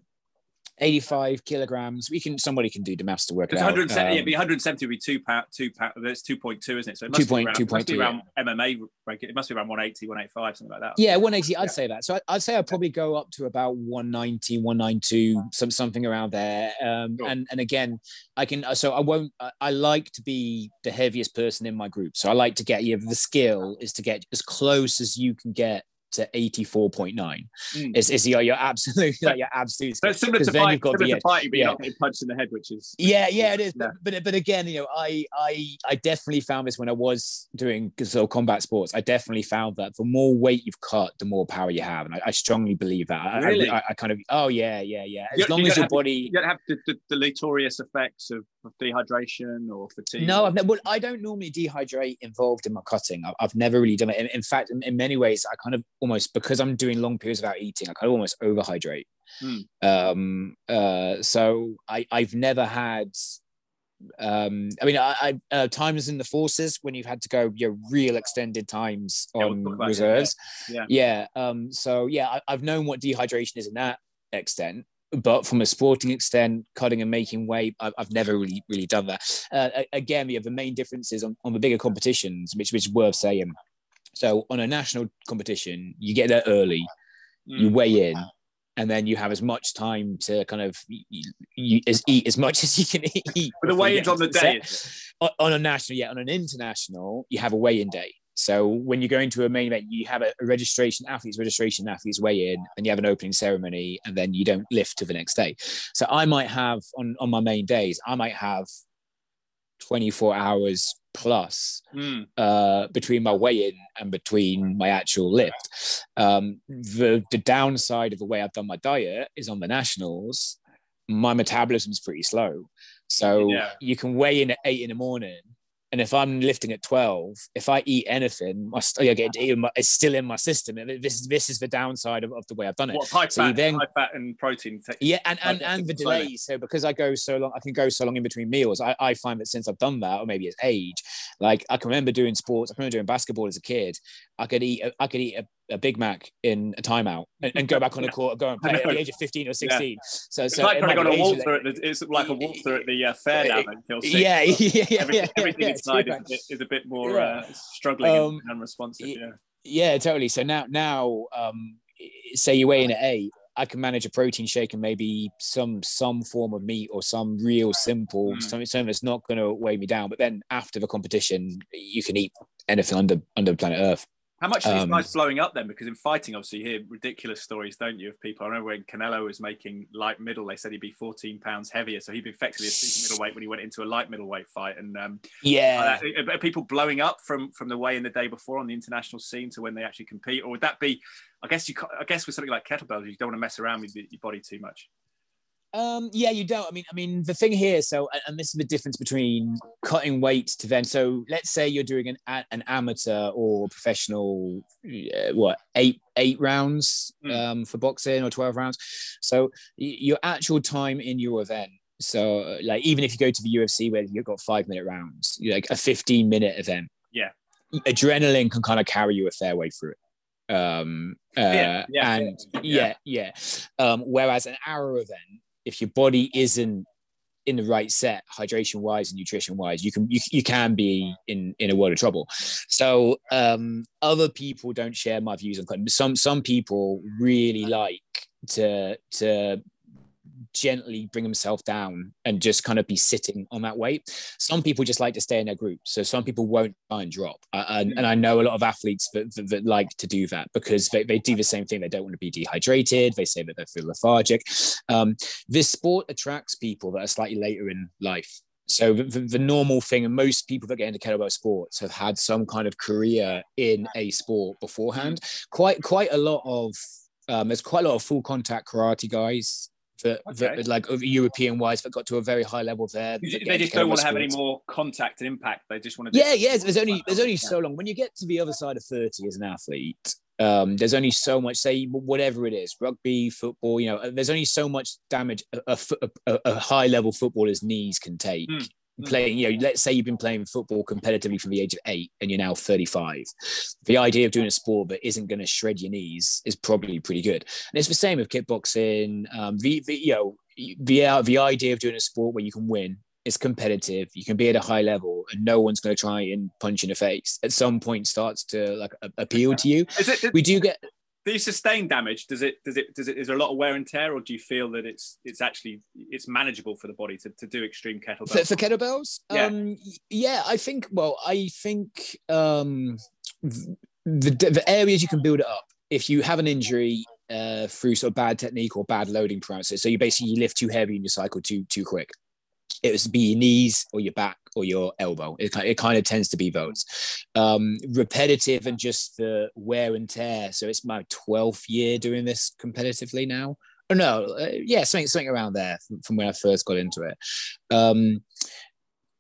eighty-five kilograms, we can, somebody can do the maths to work it out. one hundred seventy, um, yeah, but one hundred seventy would be two pound, two pound, that's two point two, isn't it? So it must two point, be around, two point two, be around yeah. M M A, it must be around one eighty, one eighty-five, something like that. Yeah, one eighty, I'd yeah. say that. So I'd say I'd probably go up to about one ninety, one ninety-two, some, something around there. Um, sure. and, and again, I can, so I won't, I, I like to be the heaviest person in my group. So I like to get, you know, the skill is to get as close as you can get to eighty-four point nine. Mm. It's, it's your, your absolute, like your absolute. So it's similar to fight, similar to fighting, but yeah. you're not getting punched in the head, which is. Yeah, yeah, it is. Yeah. But, but, but again, you know, I, I, I definitely found this when I was doing sort of combat sports. I definitely found that the more weight you've cut, the more power you have. And I, I strongly believe that. Really? I, I, I kind of, oh yeah, yeah, yeah. As you, long you as your body. You don't have the, the deleterious effects of, of dehydration or fatigue. No, I've never, well, I don't normally dehydrate involved in my cutting. I've, I've never really done it. In, in fact, in, in many ways, I kind of, almost because I'm doing long periods without eating, I kind of almost overhydrate. Hmm. Um, uh, so I, I've never had, um, I mean, I, I uh, times in the forces when you've had to go your real extended times on yeah, we'll reserves. Yeah. yeah. yeah um, so yeah, I, I've known what dehydration is in that extent, but from a sporting extent, cutting and making weight, I've, I've never really, really done that. Uh, again, we have the main differences on, on the bigger competitions, which, which is worth saying. So on a national competition, you get there early, mm. you weigh in, and then you have as much time to kind of you, you, as, eat as much as you can eat. But the weigh-in's on the day. On, on a national, yeah. On an international, you have a weigh-in day. So when you go into a main event, you have a, a registration, athletes registration, athletes weigh-in, and you have an opening ceremony, and then you don't lift till the next day. So I might have, on, on my main days, I might have twenty-four hours plus mm. uh, between my weigh-in and between my actual lift. Um, the, the downside of the way I've done my diet is on the nationals, my metabolism's pretty slow. So yeah. you can weigh in at eight in the morning, and if I'm lifting at twelve, if I eat anything, my, I get, it's still in my system. And this is this is the downside of, of the way I've done it. Well, high, so fat, then, high fat and protein. Yeah, and, and, and the delays. So because I go so long, I can go so long in between meals. I, I find that since I've done that, or maybe it's age, like I can remember doing sports. I can remember doing basketball as a kid. I could eat. A, I could eat a. a Big Mac in a timeout and, and go back on the court, go and play at the age of fifteen or sixteen. Yeah. So, so it's like trying to go on a walk through it. It's like a walk through at the uh, fair now. Yeah, yeah, yeah. Everything, yeah, everything yeah, inside is a, bit, is a bit more yeah. uh, struggling um, and unresponsive. Yeah. yeah, totally. So now, now, um, say you weigh in at eight, I can manage a protein shake and maybe some some form of meat or some real simple mm. something, something that's not going to weigh me down. But then after the competition, you can eat anything under under planet Earth. How much are these um, guys blowing up then? Because in fighting, obviously, you hear ridiculous stories, don't you, of people? I remember when Canelo was making light middle, they said he'd be fourteen pounds heavier. So he'd be effectively a super middleweight when he went into a light middleweight fight. And um, yeah, uh, are people blowing up from, from the weigh in the day before on the international scene to when they actually compete? Or would that be, I guess, you, I guess with something like kettlebells, you don't want to mess around with your body too much. Um, yeah, you don't. I mean, I mean, the thing here, so, and this is the difference between cutting weight to then, so let's say you're doing an an amateur or professional, uh, what, eight, eight rounds um, for boxing or twelve rounds. So your actual time in your event. So like, even if you go to the U F C where you've got five minute rounds, like a fifteen minute event. Yeah. Adrenaline can kind of carry you a fair way through it. Um, uh, yeah, yeah, and yeah, yeah. yeah. Um, whereas an hour event, if your body isn't in the right set, hydration wise and nutrition wise, you can you, you can be in in a world of trouble. So um, other people don't share my views on cutting. Some some people really like to to gently bring themselves down and just kind of be sitting on that weight. Some people just like to stay in their group. So some people won't try and drop. And, and I know a lot of athletes that, that, that like to do that because they, they do the same thing. They don't want to be dehydrated. They say that they feel lethargic. Um, this sport attracts people that are slightly later in life. So the, the normal thing, and most people that get into kettlebell sports have had some kind of career in a sport beforehand. Quite, quite a lot of, um, there's quite a lot of full contact karate guys That, okay. that like European wise that got to a very high level there. They just don't want to have any more contact and impact. They just want to. Yeah, yeah. There's only there's only so long when you get to the other side of thirty as an athlete. Um, there's only so much. Say whatever it is, rugby, football. You know, there's only so much damage a, a, a, a high level footballer's knees can take. Mm. Playing, you know, let's say you've been playing football competitively from the age of eight and you're now thirty-five. The idea of doing a sport that isn't going to shred your knees is probably pretty good. And it's the same with kickboxing. Um, the, the, you know, the, the idea of doing a sport where you can win, it's competitive, you can be at a high level and no one's going to try and punch you in the face at some point starts to like appeal to you. Is it, we do get... Do you sustain damage? Does it, does it, does it, is there a lot of wear and tear, or do you feel that it's, it's actually, it's manageable for the body to, to do extreme kettlebells? For, for kettlebells? Yeah. Um, yeah, I think, well, I think um, the, the areas you can build it up, if you have an injury uh, through sort of bad technique or bad loading parameters, so you basically lift too heavy and you cycle too, too quick. It would be your knees or your back or your elbow. It, it kind of tends to be those. Um, repetitive and just the wear and tear. So it's my twelfth year doing this competitively now. Oh, no, uh, yeah, something, something around there from, from when I first got into it. Um,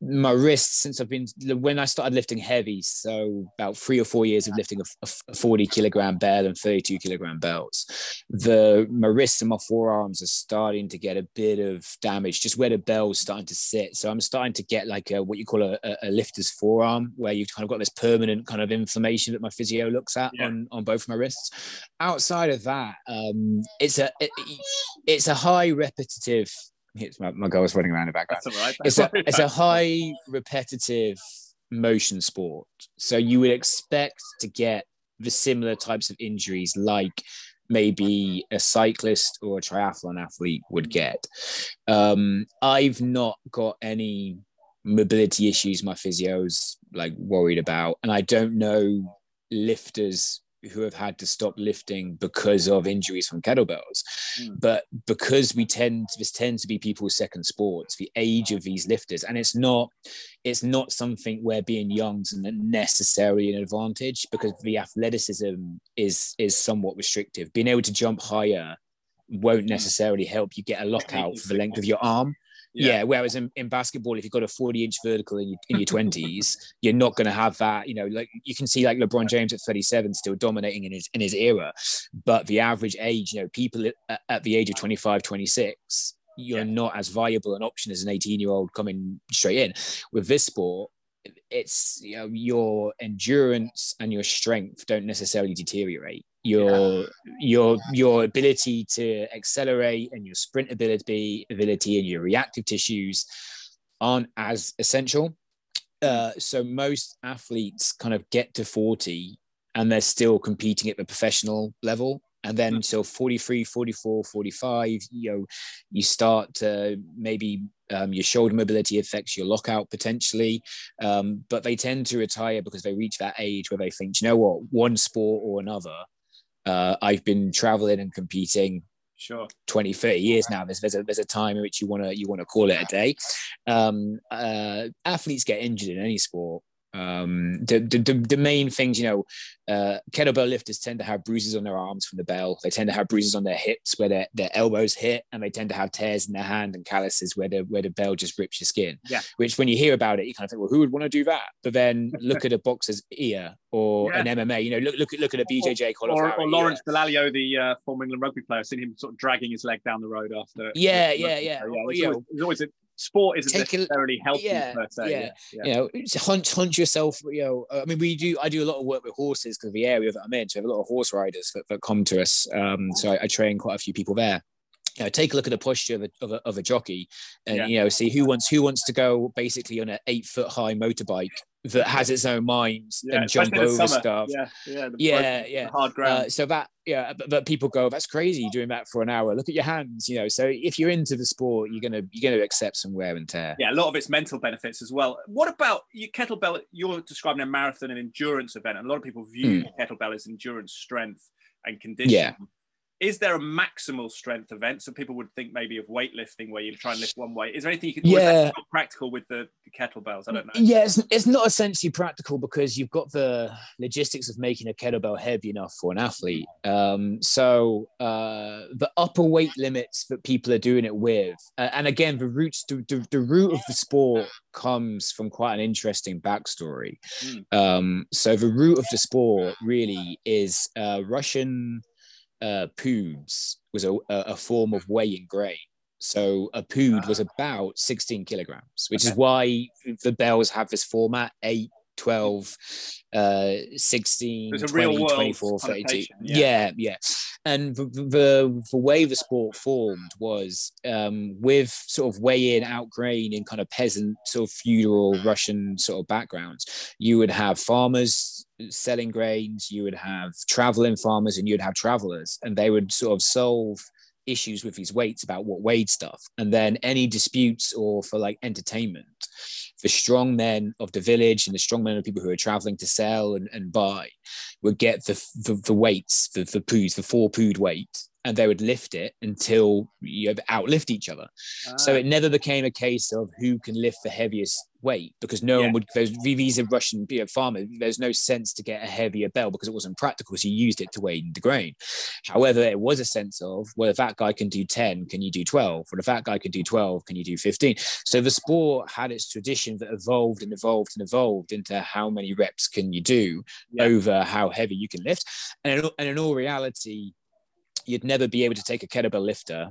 my wrists, since I've been, when I started lifting heavy, so about three or four years of lifting a, a forty kilogram bell and thirty-two kilogram bells, the my wrists and my forearms are starting to get a bit of damage just where the bell's starting to sit. So I'm starting to get like a, what you call a, a lifter's forearm, where you've kind of got this permanent kind of inflammation that my physio looks at yeah. on, on both of my wrists. Outside of that, um, it's a it, it's a high repetitive. It's my, my girl's running around in the background. That's all right. That's it's, a, it's a high repetitive motion sport. So you would expect to get the similar types of injuries like maybe a cyclist or a triathlon athlete would get. Um, I've not got any mobility issues my physio's like worried about. And I don't know lifters who have had to stop lifting because of injuries from kettlebells. Mm. But because we tend, this tends to be people's second sports, the age of these lifters, and it's not, it's not something where being young's necessarily an advantage, because the athleticism is, is somewhat restrictive. Being able to jump higher won't necessarily help you get a lockout for the length of your arm. Yeah. yeah. Whereas in, in basketball, if you've got a forty inch vertical in your, in your twenties, you're not going to have that, you know, like you can see like LeBron James at thirty-seven still dominating in his, in his era, but the average age, you know, people at, at the age of twenty-five, twenty-six, you're yeah. not as viable an option as an eighteen year old coming straight in. With this sport, it's, you know, your endurance and your strength don't necessarily deteriorate. Your yeah. your your ability to accelerate and your sprint ability ability and your reactive tissues aren't as essential. Uh, so most athletes kind of get to forty and they're still competing at the professional level. And then so forty-three, forty-four, forty-five, you know, you start to maybe um, your shoulder mobility affects your lockout potentially. Um, but they tend to retire because they reach that age where they think, you know what, one sport or another, uh, I've been traveling and competing sure twenty, thirty years now. There's, there's a there's a time in which you want to you want to call it a day. Um, uh, athletes get injured in any sport. Um, the, the, the main things, you know, uh, kettlebell lifters tend to have bruises on their arms from the bell. They tend to have bruises on their hips where their, their elbows hit, and they tend to have tears in their hand and calluses where the, where the bell just rips your skin. Yeah. Which when you hear about it, you kind of think, well, who would want to do that? But then look at a boxer's ear or yeah. an M M A, you know, look, look at, look at a B J J cauliflower. Or, or, or Lawrence Delalio, the uh, former England rugby player. I've seen him sort of dragging his leg down the road after. Yeah, yeah, yeah. Player. yeah. It's yeah. always, it's always a, sport isn't Take necessarily a, healthy yeah, per se. Yeah, yeah. You know, hunt, hunt yourself. You know, I mean, we do. I do a lot of work with horses because of the area that I'm in. So we have a lot of horse riders that, that come to us. Um, so I, I train quite a few people there. You know, take a look at the posture of a, of a, of a jockey, and yeah. you know, see who wants who wants to go basically on an eight foot high motorbike that has its own minds yeah, and jump over stuff. Yeah, yeah, the yeah, broken, yeah. The hard ground. Uh, so that, yeah, but, but people go, that's crazy. You're doing that for an hour. Look at your hands, you know. So if you're into the sport, you're gonna you're gonna accept some wear and tear. Yeah, a lot of it's mental benefits as well. What about your kettlebell? You're describing a marathon and endurance event, and a lot of people view mm. kettlebell as endurance, strength, and conditioning. Yeah. Is there a maximal strength event? So people would think maybe of weightlifting where you try and lift one weight. Is there anything you can yeah. do practical with the, the kettlebells? I don't know. Yeah, it's, it's not essentially practical because you've got the logistics of making a kettlebell heavy enough for an athlete. Um, so uh, the upper weight limits that people are doing it with, uh, and again, the roots, the, the, the root of the sport comes from quite an interesting backstory. Mm. Um, so the root of the sport really is uh, Russian... Uh, poods was a, a form of weighing grain. So a pood was about sixteen kilograms, which okay. is why the bells have this format, eight, twelve, uh, sixteen, twenty, twenty-four, thirty-two. Yeah, yeah. yeah. And the, the, the way the sport formed was um, with sort of weigh in, out grain in kind of peasant, sort of feudal Russian sort of backgrounds. You would have farmers selling grains, you would have traveling farmers, and you'd have travelers, and they would sort of solve issues with these weights about what weighed stuff. And then any disputes or for like entertainment, the strong men of the village and the strong men of people who are traveling to sell and, and buy would get the the, the weights, the, the poods, the four pood weight, and they would lift it until you know, outlift each other. Ah. So it never became a case of who can lift the heaviest weight because no yeah. one would, those, these are Russian you know, farmers, there's no sense to get a heavier bell because it wasn't practical, so you used it to weigh the grain. However, it was a sense of, well, if that guy can do ten, can you do twelve? Well, if that guy can do twelve, can you do fifteen? So the sport had its tradition that evolved and evolved and evolved into how many reps can you do yeah. over how heavy you can lift. And in, and in all reality, you'd never be able to take a kettlebell lifter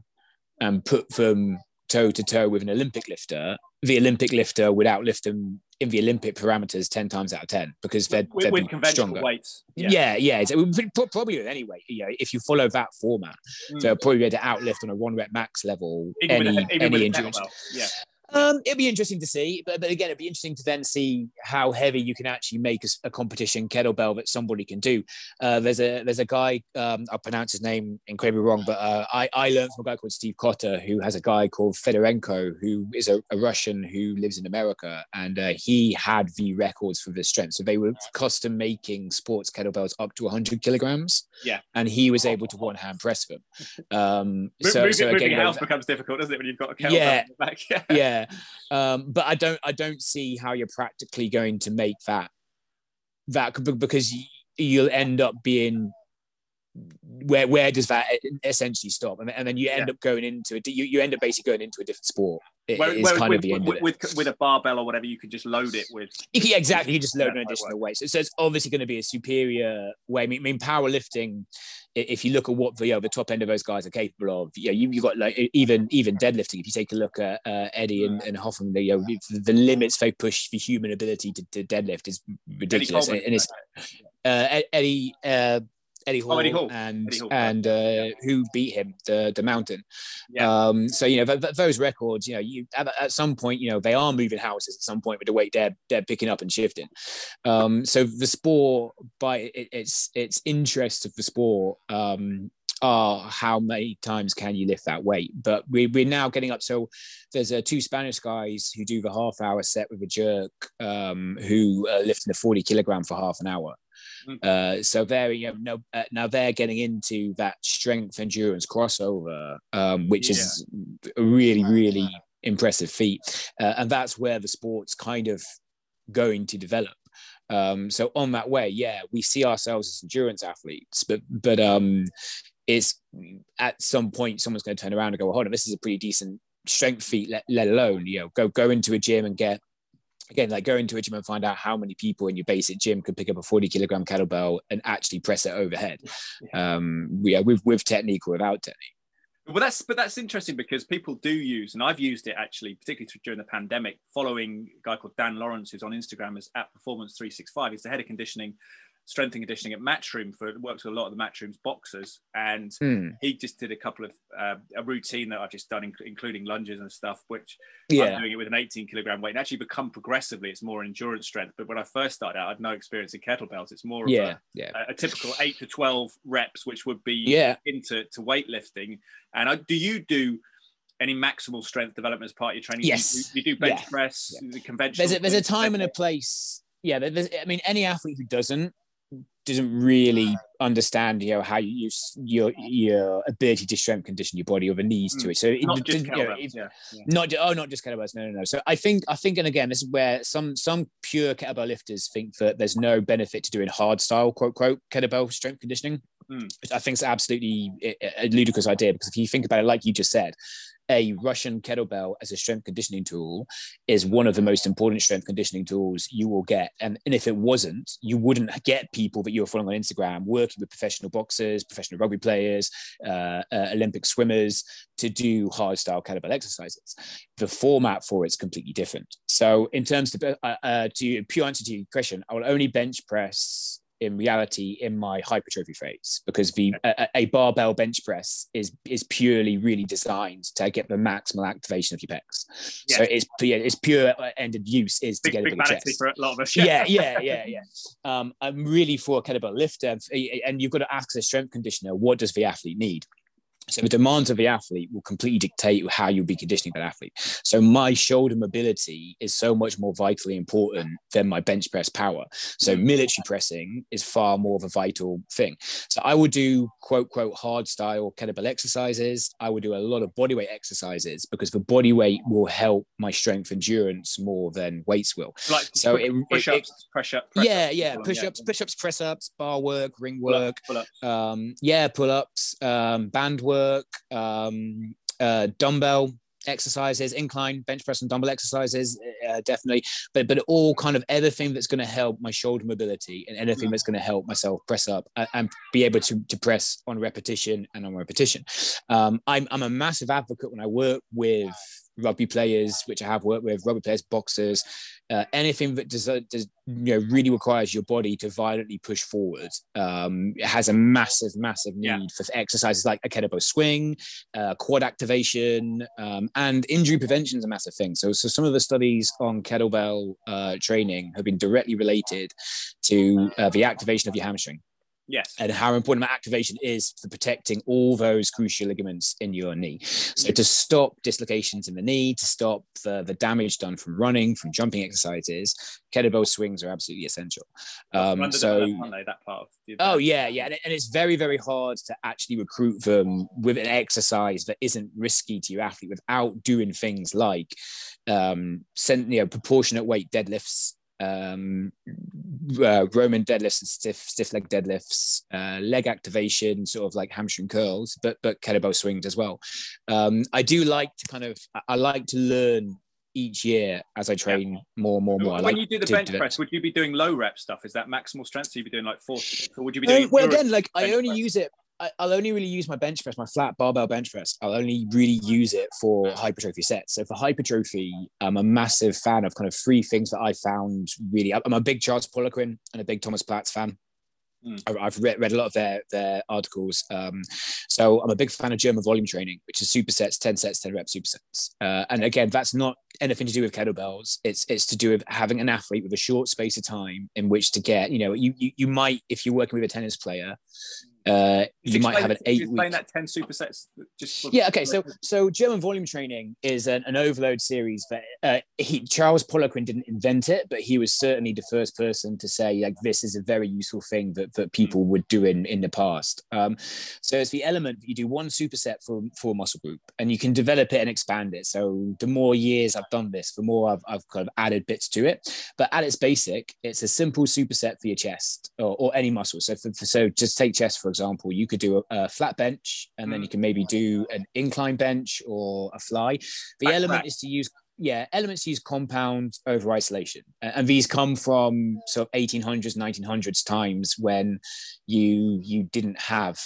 and put them toe to toe with an Olympic lifter. The Olympic lifter would outlift them in the Olympic parameters ten times out of ten because they're, with, they're with conventional stronger. Weights. Yeah, yeah. yeah. So probably anyway, you know, if you follow that format, mm. they'll probably be able to outlift on a one rep max level even any, with, any endurance. Yeah. Um, it'd be interesting to see, but, but again, it'd be interesting to then see how heavy you can actually make a, a competition kettlebell that somebody can do. Uh, there's a there's a guy, um, I'll pronounce his name incredibly wrong, but uh, I, I learned from a guy called Steve Cotter, who has a guy called Fedorenko, who is a, a Russian who lives in America, and uh, he had the records for this strength. So they were custom making sports kettlebells up to one hundred kilograms. Yeah, and he was able to one hand press them. Um, so moving, so again, moving a house becomes difficult, doesn't it, when you've got a kettlebell yeah, in the back? Yeah. yeah. Um, but I don't I don't see how you're practically going to make that that because you'll end up being where where does that essentially stop, and, and then you end yeah. up going into a you, you end up basically going into a different sport. It, where, where, kind with, of the end with, of with, with a barbell or whatever, you can just load it with you can, exactly you just load yeah, an additional weight. So, so it's obviously going to be a superior way. I mean, I mean powerlifting, if you look at what the, you know, the top end of those guys are capable of, you know, you, you've got like even even deadlifting. If you take a look at uh, Eddie and, and Hoffman, the, you know, the limits they push for human ability to, to deadlift is ridiculous. And it's uh, Eddie uh, Eddie Hall, oh, Eddie Hall and Eddie Hall. and uh, yeah. who beat him, the the mountain. Yeah. Um, so you know th th those records. You know, you at, at some point, you know, they are moving houses at some point with the weight they're they're picking up and shifting. Um, so the sport, by it, its its interest of the sport, um, are how many times can you lift that weight? But we we're now getting up. So there's uh, two Spanish guys who do the half hour set with a jerk, um, who are lifting a forty kilogram for half an hour. Uh, so there you know, no, uh, now they're getting into that strength endurance crossover, um, which yeah. is a really, really yeah. impressive feat. Uh, and that's where the sport's kind of going to develop. Um, so on that way, yeah, we see ourselves as endurance athletes, but, but um, it's at some point someone's going to turn around and go, well, hold on, this is a pretty decent strength feat, let, let alone, you know, go, go into a gym and get, Again, like go into a gym and find out how many people in your basic gym could pick up a forty kilogram kettlebell and actually press it overhead. Yeah. Um, yeah, with, with technique or without technique. Well, that's, but that's interesting because people do use, and I've used it actually, particularly during the pandemic, following a guy called Dan Lawrence, who's on Instagram as at Performance three sixty-five. He's the head of conditioning, strength and conditioning at Matchroom, for works with a lot of the Matchroom's boxers. And mm. he just did a couple of, uh, a routine that I've just done, inc including lunges and stuff, which yeah. I'm doing it with an eighteen kilogram weight and actually become progressively, it's more endurance strength. But when I first started out, I had no experience in kettlebells. It's more of yeah, a, yeah. a, a typical eight to twelve reps, which would be yeah. into to weightlifting. And I, do you do any maximal strength development as part of your training? Yes. You, you do bench yeah. press, yeah. the conventional. There's a, there's a time and a place. Yeah, there's, I mean, any athlete who doesn't, doesn't really understand, you know, how you use your your ability to strength condition your body or the knees to it. So not it, just you know, it, yeah. Yeah. not oh, not just kettlebells. No, no, no. So I think I think, and again, this is where some some pure kettlebell lifters think that there's no benefit to doing hard style quote quote kettlebell strength conditioning. Mm. Which I think is absolutely a ludicrous idea, because if you think about it, like you just said, a Russian kettlebell as a strength conditioning tool is one of the most important strength conditioning tools you will get. And, and if it wasn't, you wouldn't get people that you're following on Instagram working with professional boxers, professional rugby players, uh, uh, Olympic swimmers to do hard style kettlebell exercises. The format for it's completely different. So in terms of uh, uh, to pure answer to your question, I will only bench press in reality in my hypertrophy phase, because the a, a barbell bench press is is purely really designed to get the maximal activation of your pecs. Yes. So it's yeah, it's pure end of use is big, to get big the chest. For a lot of us. Yeah, yeah, yeah, yeah. Um, I'm really for a kettlebell lifter, and you've got to ask as a strength conditioner, what does the athlete need? So the demands of the athlete will completely dictate how you'll be conditioning that athlete. So my shoulder mobility is so much more vitally important than my bench press power. So military pressing is far more of a vital thing. So I will do quote, quote, hard style kettlebell exercises. I will do a lot of bodyweight exercises because the body weight will help my strength endurance more than weights will. Like so push, it, push it, ups, it, press up. Press yeah, yeah. Push ups, push ups, press ups, bar work, ring work. Pull up, pull up. Um, yeah, pull ups, um, band work. work, um, uh, dumbbell exercises, incline, bench press and dumbbell exercises, uh, definitely, but but all kind of everything that's going to help my shoulder mobility and anything that's going to help myself press up and, and be able to, to press on repetition and on repetition. Um, I'm, I'm a massive advocate when I work with rugby players, which I have worked with, rugby players, boxers, uh, anything that does, does, you know, really requires your body to violently push forward. Um, it has a massive, massive need yeah. for exercises like a kettlebell swing, uh, quad activation, um, and injury prevention is a massive thing. So, so some of the studies on kettlebell uh, training have been directly related to uh, the activation of your hamstring. Yes. And how important activation is for protecting all those crucial ligaments in your knee. So to stop dislocations in the knee, to stop the, the damage done from running, from jumping exercises, kettlebell swings are absolutely essential. Um, so, though, that part of the oh, yeah, yeah. And, and it's very, very hard to actually recruit them with an exercise that isn't risky to your athlete without doing things like um, you know, proportionate weight deadlifts, um uh, Roman deadlifts and stiff stiff leg deadlifts, uh leg activation, sort of like hamstring curls, but but kettlebell swings as well. um I do like to kind of I like to learn each year as I train yeah. more and more and more. When like you do the bench press, would you be doing low rep stuff? Is that maximal strength? So you'd be doing like four, or would you be doing uh, well again like I only press? use it I, I'll only really use my bench press, my flat barbell bench press. I'll only really use it for hypertrophy sets. So for hypertrophy, I'm a massive fan of kind of three things that I found really, I'm a big Charles Poliquin and a big Thomas Platz fan. Mm. I've read, read a lot of their, their articles. Um, so I'm a big fan of German volume training, which is supersets, ten sets, ten rep supersets. Uh, and again, that's not anything to do with kettlebells. It's it's to do with having an athlete with a short space of time in which to get, you know, you you, you might, if you're working with a tennis player, uh you might have an eight week explain that ten supersets just yeah okay so so German volume training is an, an overload series that uh he Charles Poliquin didn't invent it, but he was certainly the first person to say like this is a very useful thing that, that people would do in in the past. Um so it's the element that you do one superset for for a muscle group and you can develop it and expand it. So the more years I've done this, the more I've, I've kind of added bits to it, but at its basic it's a simple superset for your chest or, or any muscle. So for, for so just take chest for example, you could do a, a flat bench and then you can maybe do an incline bench or a fly. The That's element right. is to use yeah elements to use compound over isolation, and these come from sort of eighteen hundreds nineteen hundreds times when you you didn't have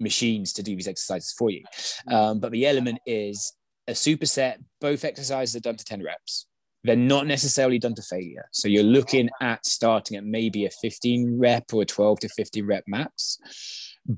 machines to do these exercises for you. Um, but the element is a superset. Both exercises are done to ten reps. They're not necessarily done to failure. So you're looking at starting at maybe a fifteen rep or a twelve to fifteen rep max,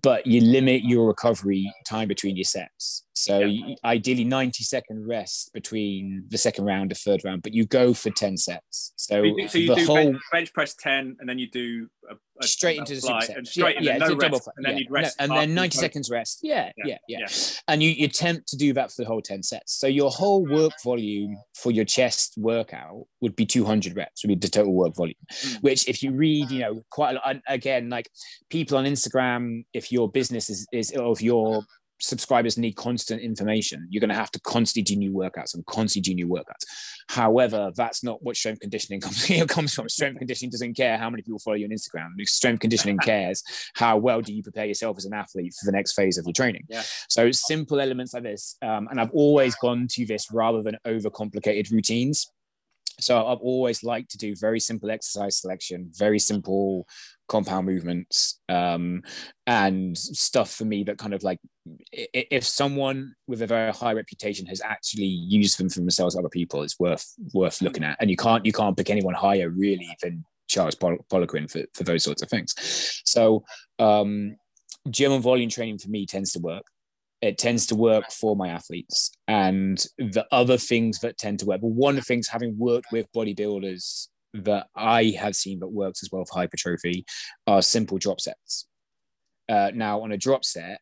but you limit your recovery time between your sets. So yeah. ideally ninety second rest between the second round, the third round, but you go for ten sets. So, so you do, so you the do whole bench, bench press ten and then you do a, a straight into the superset. And straight yeah, and then yeah, no rest, and then yeah. you'd rest. No, and then ninety seconds rest. Yeah, yeah, yeah. yeah. yeah. And you, you attempt to do that for the whole ten sets. So your whole work volume for your chest workout would be two hundred reps, would be the total work volume, mm. which if you read, you know, quite a lot, again, like people on Instagram, if your business is, is or if your subscribers need constant information, you're going to have to constantly do new workouts and constantly do new workouts. However, that's not what strength conditioning comes, you know, comes from. Strength conditioning doesn't care how many people follow you on Instagram. Strength conditioning cares how well do you prepare yourself as an athlete for the next phase of your training. Yeah. So simple elements like this. Um, and I've always gone to this rather than overcomplicated routines. So I've always liked to do very simple exercise selection, very simple compound movements, um, and stuff for me that kind of like, if someone with a very high reputation has actually used them for themselves, other people, it's worth worth looking at. And you can't you can't pick anyone higher really than Charles Poliquin for, for those sorts of things. So um, gym and volume training for me tends to work. It tends to work for my athletes, and the other things that tend to work. But one of the things, having worked with bodybuilders that I have seen that works as well for hypertrophy, are simple drop sets. Uh, now, on a drop set,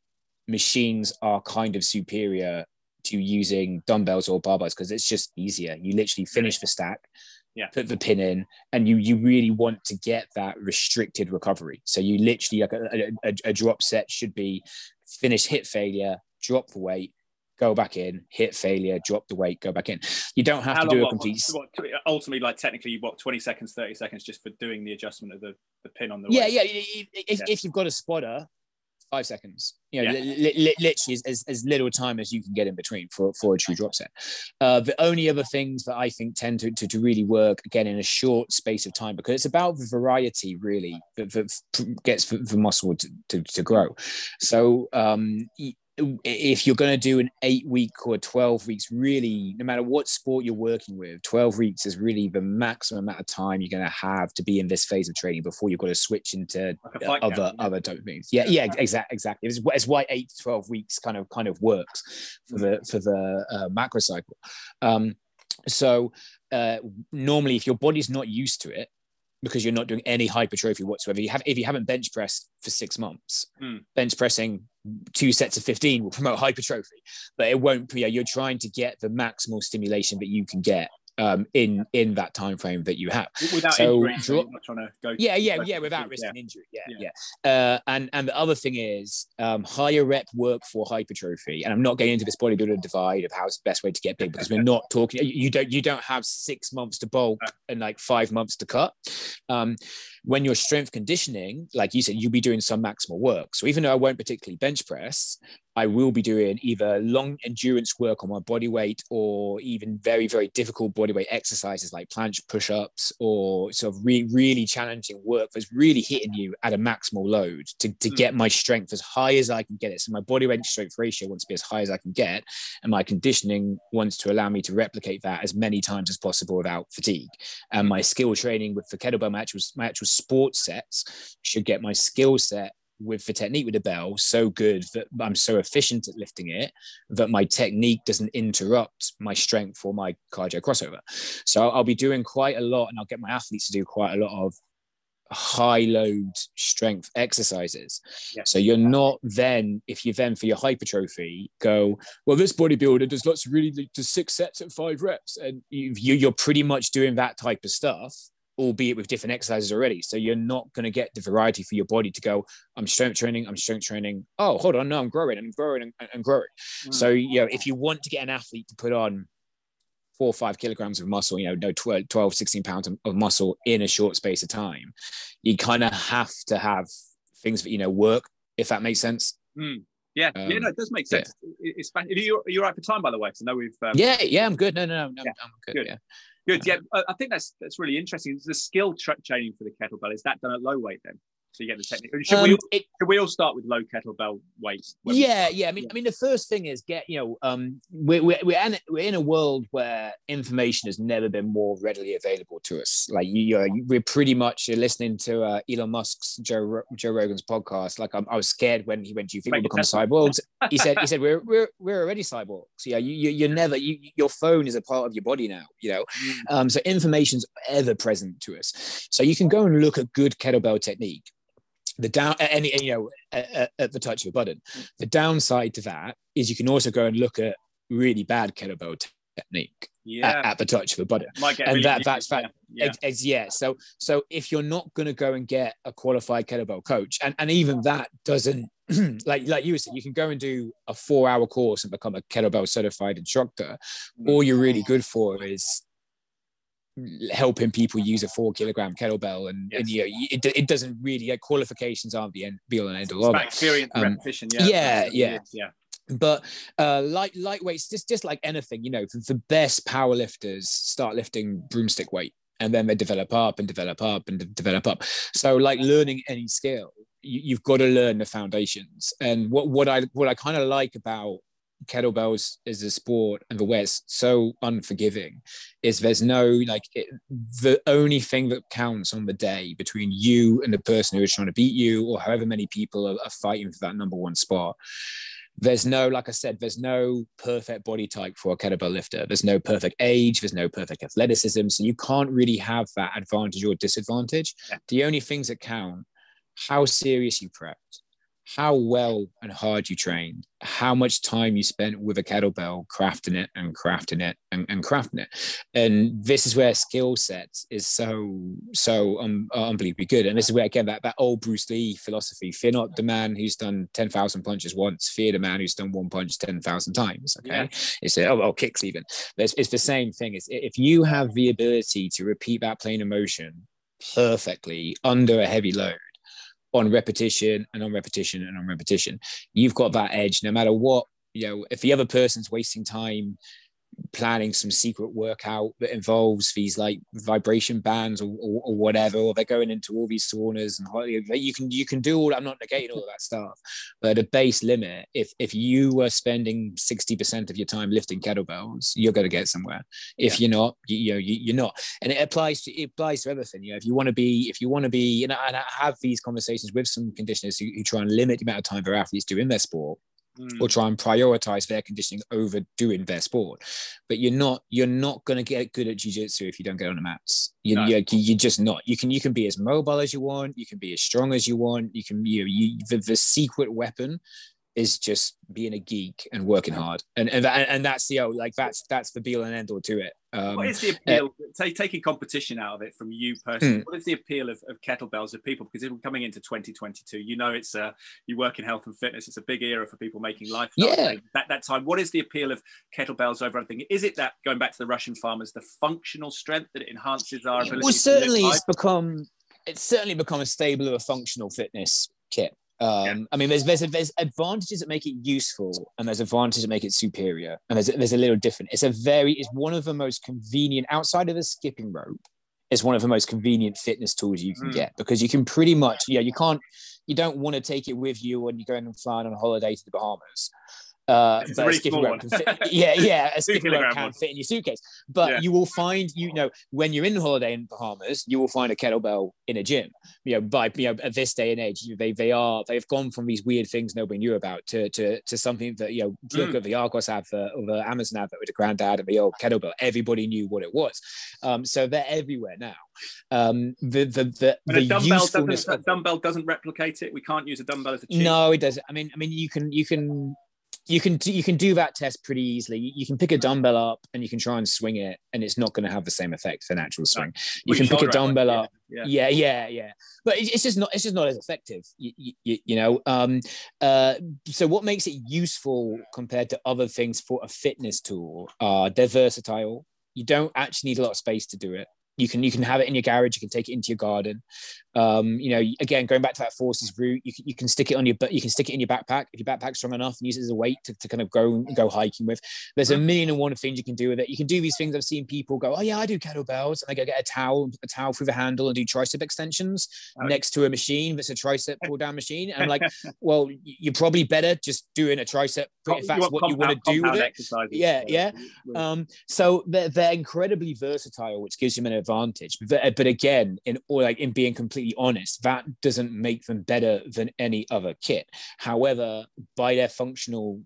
machines are kind of superior to using dumbbells or barbells because it's just easier. You literally finish the stack. Yeah. Put the pin in, and you you really want to get that restricted recovery. So you literally like a, a, a drop set should be finish, hit failure, drop the weight, go back in, hit failure, drop the weight, go back in. You don't have How to do long, a complete. What, what, ultimately, like technically, what twenty seconds, thirty seconds, just for doing the adjustment of the, the pin on the. Yeah, weight. yeah. If, yeah. if you've got a spotter, five seconds. You know, yeah. li li literally as as little time as you can get in between for for a true drop set. Uh, the only other things that I think tend to, to to really work again in a short space of time, because it's about the variety really that, that gets the muscle to, to to grow. So um, if you're going to do an eight week or twelve weeks, really, no matter what sport you're working with, twelve weeks is really the maximum amount of time you're going to have to be in this phase of training before you've got to switch into like uh, other camp, yeah. other type of things. Yeah, yeah, exactly, exactly. It's, it's why eight to twelve weeks kind of kind of works for the for the uh, macro cycle. Um, so uh, normally, if your body's not used to it, because you're not doing any hypertrophy whatsoever. You have, if you haven't bench pressed for six months, mm. bench pressing two sets of fifteen will promote hypertrophy, but it won't. You know, you're trying to get the maximal stimulation that you can get um, in in that time frame that you have. Without so, injury, so on a go yeah, yeah, yeah, without risk yeah. and injury, yeah, yeah. yeah. Uh, and and the other thing is um, higher rep work for hypertrophy. And I'm not getting into this bodybuilder divide of how it's the best way to get big, because we're not talking. You don't you don't have six months to bulk and like five months to cut. Um, when you're strength conditioning, like you said, you'll be doing some maximal work. So even though I won't particularly bench press, I will be doing either long endurance work on my body weight, or even very, very difficult body weight exercises like planche push-ups, or sort of re- really challenging work that's really hitting you at a maximal load to, to get my strength as high as I can get it. So my body weight to strength ratio wants to be as high as I can get, and my conditioning wants to allow me to replicate that as many times as possible without fatigue. And my skill training with the kettlebell, my actual, my actual sports sets should get my skill set with the technique with the bell so good that I'm so efficient at lifting it that my technique doesn't interrupt my strength or my cardio crossover. So I'll be doing quite a lot, and I'll get my athletes to do quite a lot of high load strength exercises. Yes. So you're not then, if you then for your hypertrophy go, well, this bodybuilder does lots of really does six sets at five reps. And you, you're pretty much doing that type of stuff, albeit with different exercises already. So you're not going to get the variety for your body to go, I'm strength training, I'm strength training. Oh, hold on. No, I'm growing and I'm growing and I'm, I'm growing. Mm. So, you know, if you want to get an athlete to put on four or five kilograms of muscle, you know, no twelve, sixteen pounds of muscle in a short space of time, you kind of have to have things that, you know, work, if that makes sense. Mm. Yeah, um, yeah, no, it does make sense. Yeah. It's fun. Are you, are you all right for time, by the way? Because I know we've... Um, yeah, yeah, I'm good. No, no, no, no yeah. I'm good. good. Yeah. Good. Yeah, I think that's that's really interesting. It's the skill tra- training for the kettlebell. Is that done at low weight then? So you get the technique. Should, um, we, all, it, should we all start with low kettlebell weights? Yeah, yeah. I mean, yeah. I mean, the first thing is get you know, um, we're we're we're in, we're in a world where information has never been more readily available to us. Like you, you're, we're pretty much you're listening to uh, Elon Musk's Joe Joe Rogan's podcast. Like I'm, I was scared when he went, "Do you think we'll become cyborgs?" He said, "He said we're we're we're already cyborgs." Yeah, you, you you're never you, your phone is a part of your body now. You know, um, so information's ever present to us. So you can go and look at good kettlebell technique. The down, and, and, you know, at, at the touch of a button. The downside to that is you can also go and look at really bad kettlebell t- technique yeah. at, at the touch of a button, and really that that's that. Yeah. It, it's, yeah. So so if you're not going to go and get a qualified kettlebell coach, and, and even that doesn't like like you said, you can go and do a four hour course and become a kettlebell certified instructor. All you're really good for is helping people use a four kilogram kettlebell, and, yes. and you know, it, it doesn't really like qualifications aren't the end be all and end all. Experience, um, repetition, yeah, yeah, yeah. yeah. But uh, light lightweights, just just like anything, you know, the, the best powerlifters start lifting broomstick weight, and then they develop up and develop up and de- develop up. So, like learning any skill, you, you've got to learn the foundations. And what what I what I kind of like about kettlebells is a sport and the way it's so unforgiving is there's no like it, the only thing that counts on the day between you and the person who is trying to beat you or however many people are, are fighting for that number one spot. There's no, like I said, there's no perfect body type for a kettlebell lifter. There's no perfect age. There's no perfect athleticism. So you can't really have that advantage or disadvantage. Yeah. The only things that count, how serious you prepped, how well and hard you trained, how much time you spent with a kettlebell crafting it and crafting it and, and crafting it. And this is where skill sets is so, so um, unbelievably good. And this is where, again, that, that old Bruce Lee philosophy, fear not the man who's done ten thousand punches once, fear the man who's done one punch ten thousand times, okay? Yeah. It's, a, oh, oh, kicks even. It's, it's the same thing. It's, if you have the ability to repeat that plane of motion perfectly under a heavy load, on repetition and on repetition and on repetition, you've got that edge no matter what. You know, if the other person's wasting time planning some secret workout that involves these like vibration bands or, or, or whatever, or they're going into all these saunas and you can you can do all, I'm not negating all of that stuff, but the base limit, if if you were spending sixty percent of your time lifting kettlebells, you're going to get somewhere. If yeah. you're not, you, you know, you, you're not. And it applies to it applies to everything. You know, if you want to be, if you want to be, and I, and I have these conversations with some conditioners who, who try and limit the amount of time their athletes do in their sport, or try and prioritize their conditioning over doing their sport. But you're not you're not going to get good at jiu-jitsu if you don't get on the mats. You, no. you're, you're just not. You can you can be as mobile as you want. You can be as strong as you want. You can you, you the, the secret weapon is just being a geek and working hard. And and and that's the oh, like that's that's the be-all and end-all to it. Um, what is the appeal? Uh, take, taking competition out of it from you personally. Mm. What is the appeal of, of kettlebells to people? Because it's coming into twenty twenty-two, you know, it's a you work in health and fitness. It's a big era for people making life. Yeah. At that time, what is the appeal of kettlebells over everything? Is it that, going back to the Russian farmers, the functional strength that it enhances our ability? Well, certainly to it's become it's certainly become a staple of a functional fitness kit. Um, yeah. I mean, there's, there's there's advantages that make it useful, and there's advantages that make it superior, and there's there's a little different. It's a very it's one of the most convenient, outside of the skipping rope, it's one of the most convenient fitness tools you can mm. get, because you can pretty much yeah you, know, you can't you don't want to take it with you when you're going and flying on a holiday to the Bahamas. Uh, it's but a skipping rope can fit, yeah, yeah, a skipping rope can one. fit in your suitcase. But yeah. you will find, you know, when you're in the holiday in Bahamas, you will find a kettlebell in a gym. You know, by you know, at this day and age, they they are they've gone from these weird things nobody knew about to to to something that, you know, look mm. at the Argos advert or the Amazon advert with the granddad and the old kettlebell. Everybody knew what it was. Um, so they're everywhere now. Um, the the the, the dumbbell usefulness doesn't, of dumbbell doesn't replicate it. We can't use a dumbbell as a chip. No, it doesn't. I mean, I mean, you can you can. You can do, you can do that test pretty easily. You can pick a dumbbell up and you can try and swing it, and it's not going to have the same effect for an actual swing. You can pick a dumbbell up, yeah, yeah, yeah. But it's just not it's just not as effective, you, you, you know. Um, uh, so what makes it useful compared to other things for a fitness tool? Uh, they're versatile. You don't actually need a lot of space to do it. You can you can have it in your garage. You can take it into your garden. Um, you know, again, going back to that forces route, you can, you can stick it on your you can stick it in your backpack if your backpack's strong enough and use it as a weight to, to kind of go go hiking with. There's a million and one things you can do with it. You can do these things. I've seen people go, oh yeah, I do kettlebells, and they go get a towel and put the towel through the handle and do tricep extensions oh. next to a machine that's a tricep pull down machine. And I'm like, well, you're probably better just doing a tricep if that's you what you want to do with it. Yeah, yeah. Um, so they're they're incredibly versatile, which gives them an advantage. But, but again, in or like in being completely honest, that doesn't make them better than any other kit. However, by their functional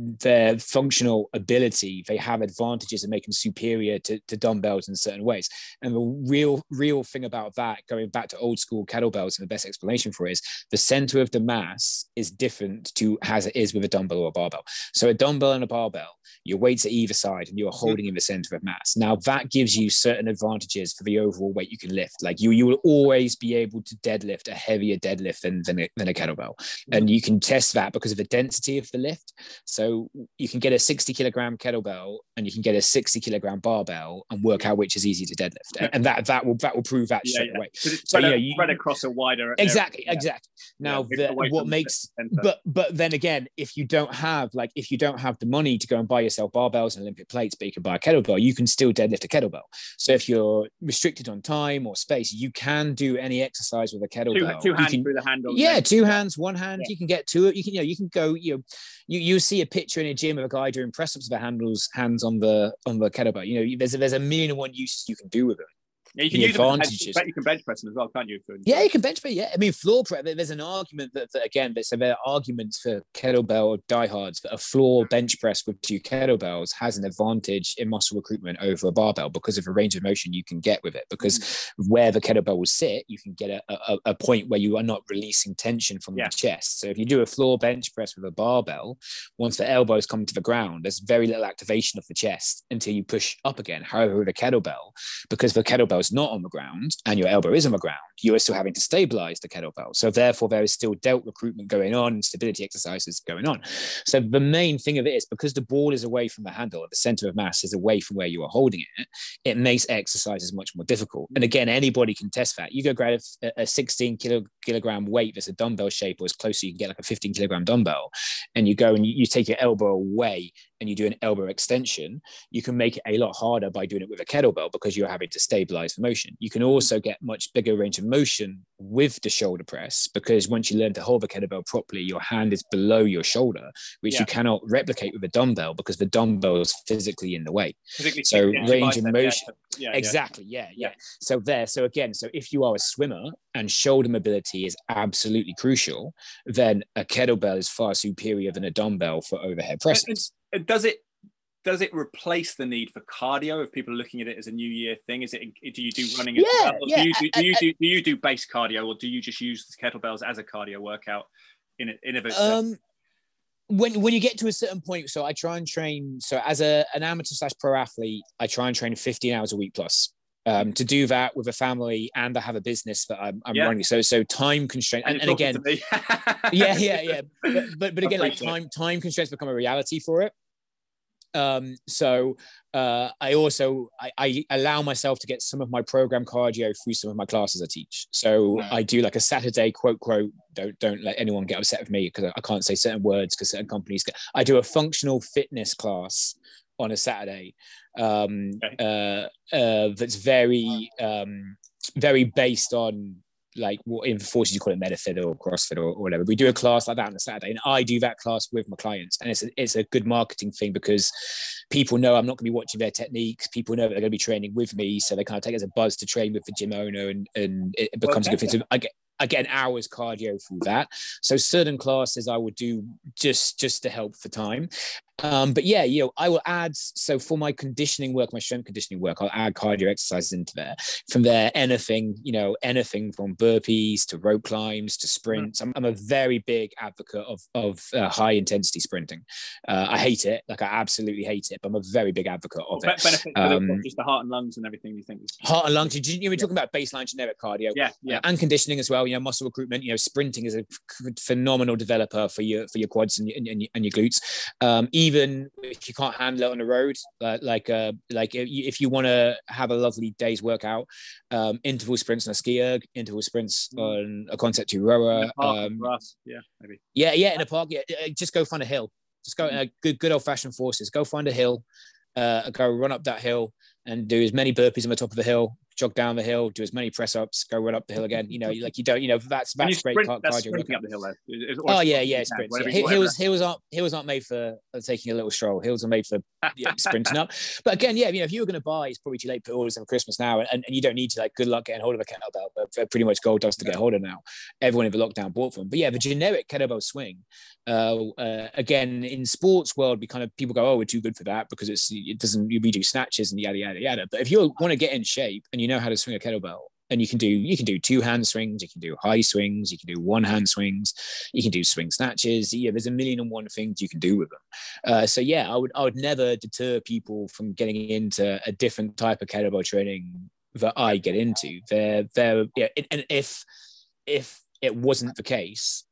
their functional ability, they have advantages that make them superior to, to dumbbells in certain ways. And the real real thing about that, going back to old school kettlebells, and the best explanation for it is the center of the mass is different to as it is with a dumbbell or a barbell. So a dumbbell and a barbell, your weights are either side and you're holding in the center of mass. Now that gives you certain advantages for the overall weight you can lift. Like you you will always be able to deadlift a heavier deadlift than, than, a, than a kettlebell. And you can test that because of the density of the lift. So So you can get a sixty kilogram kettlebell and you can get a sixty kilogram barbell and work out which is easy to deadlift, and, and that that will that will prove that yeah, straight yeah. away. So yeah, you spread across a wider exactly area. exactly. Now yeah, the, what makes but but then again, if you don't have like if you don't have the money to go and buy yourself barbells and Olympic plates, but you can buy a kettlebell, you can still deadlift a kettlebell. So if you're restricted on time or space, you can do any exercise with a kettlebell. Two, two hands can, through the handle. Yeah, then. two hands, one hand. Yeah. You can get two. You can you know you can go you know, you you see a picture. Picture in a gym of a guy doing press ups with the handles hands on the on the kettlebell. You know, there's a, there's a million and one uses you can do with it. Yeah, you can the use advantages. Them, you can bench press them as well, can't you? Yeah, you can bench press. Yeah, I mean floor press. There's an argument that, that again, so there are arguments for kettlebell diehards that a floor bench press with two kettlebells has an advantage in muscle recruitment over a barbell because of the range of motion you can get with it. Because mm. where the kettlebell will sit, you can get a, a, a point where you are not releasing tension from yeah. the chest. So if you do a floor bench press with a barbell, once the elbows come to the ground, there's very little activation of the chest until you push up again. However, with a kettlebell, because the kettlebell kettlebell is not on the ground and your elbow is on the ground, you are still having to stabilize the kettlebell. So therefore there is still delt recruitment going on and stability exercises going on. So the main thing of it is, because the ball is away from the handle and the center of mass is away from where you are holding it, it makes exercises much more difficult. And again, anybody can test that. You go grab a, a sixteen kilo, kilogram weight that's a dumbbell shape, or as close as you can get, like a fifteen kilogram dumbbell, and you go and you, you take your elbow away and you do an elbow extension, you can make it a lot harder by doing it with a kettlebell because you're having to stabilize the motion. You can also get much bigger range of motion with the shoulder press, because once you learn to hold the kettlebell properly, your hand is below your shoulder, which yeah. you cannot replicate with a dumbbell because the dumbbell is physically in the way. Physically, so yeah, range of motion. Yeah, exactly. Yeah. Yeah. Yeah. So there. So again, so if you are a swimmer and shoulder mobility is absolutely crucial, then a kettlebell is far superior than a dumbbell for overhead presses. Does it does it replace the need for cardio if people are looking at it as a new year thing? Is it, do you do running as yeah, well? Yeah. Do you do, do you do, do you do base cardio, or do you just use the kettlebells as a cardio workout in in of itself? Um, when when you get to a certain point, so I try and train. So as a an amateur slash pro athlete, I try and train fifteen hours a week plus. Um, to do that with a family, and I have a business that I'm, I'm yeah. running, so so time constraint, and, and, and again, yeah, yeah, yeah, but but, but again, like time it. time constraints become a reality for it. Um, so uh, I also I, I allow myself to get some of my program cardio through some of my classes I teach. So wow. I do like a Saturday quote quote. Don't don't let anyone get upset with me because I can't say certain words because certain companies. Get, I do a functional fitness class on a Saturday. Um, okay. uh, uh, that's very, um, very based on like what in the forces you call it, MetaFit or CrossFit or, or whatever. We do a class like that on a Saturday, and I do that class with my clients, and it's a, it's a good marketing thing because people know I'm not going to be watching their techniques. People know they're going to be training with me, so they kind of take it as a buzz to train with the gym owner, and and it becomes okay. a good thing. So I get I get an hour's cardio through that. So certain classes I would do just just to help for time. Um, but yeah, you know, I will add, so for my conditioning work, my strength conditioning work, I'll add cardio exercises into there. From there, anything, you know, anything from burpees to rope climbs to sprints. I'm, I'm a very big advocate of, of uh, high intensity sprinting. Uh, I hate it. Like I absolutely hate it, but I'm a very big advocate of well, it. Benefits um, just the heart and lungs and everything you think. Heart and lungs. You, you were talking yeah. about baseline generic cardio yeah, yeah. Uh, and conditioning as well. You know, muscle recruitment, you know, sprinting is a phenomenal developer for your, for your quads and, and, and your glutes. Um, even if you can't handle it on the road, uh, like uh, like if you, you want to have a lovely day's workout, um, interval sprints on a ski erg, interval sprints on a Concept two rower, um, yeah, maybe, yeah, yeah, in a park, yeah, just go find a hill, just go uh, good, good old fashioned forces, go find a hill, uh, go run up that hill and do as many burpees on the top of the hill, jog down the hill, do as many press ups, go run up the hill again. You know, like you don't, you know, that's that's sprint, great cardio. That's sprinting up the hill, though. Oh yeah, yeah, sprints. Yeah. Hills, hills, hills aren't hills aren't made for taking a little stroll. Hills are made for yeah, sprinting up. But again, yeah, you know, if you were going to buy, it's probably too late for orders for Christmas now, and, and you don't need to. Like, good luck getting hold of a kettlebell. But pretty much gold dust to get hold of now. Everyone in the lockdown bought them. But yeah, the generic kettlebell swing. Uh, uh, again, in sports world, we kind of people go, oh, we're too good for that because it's it doesn't. We do snatches and yada yada yada. But if you want to get in shape and you know how to swing a kettlebell, and you can do you can do two hand swings, you can do high swings, you can do one hand swings, you can do swing snatches. Yeah, there's a million and one things you can do with them. Uh, so yeah, I would I would never deter people from getting into a different type of kettlebell training that I get into. They're they're yeah, it, and if if it wasn't the case,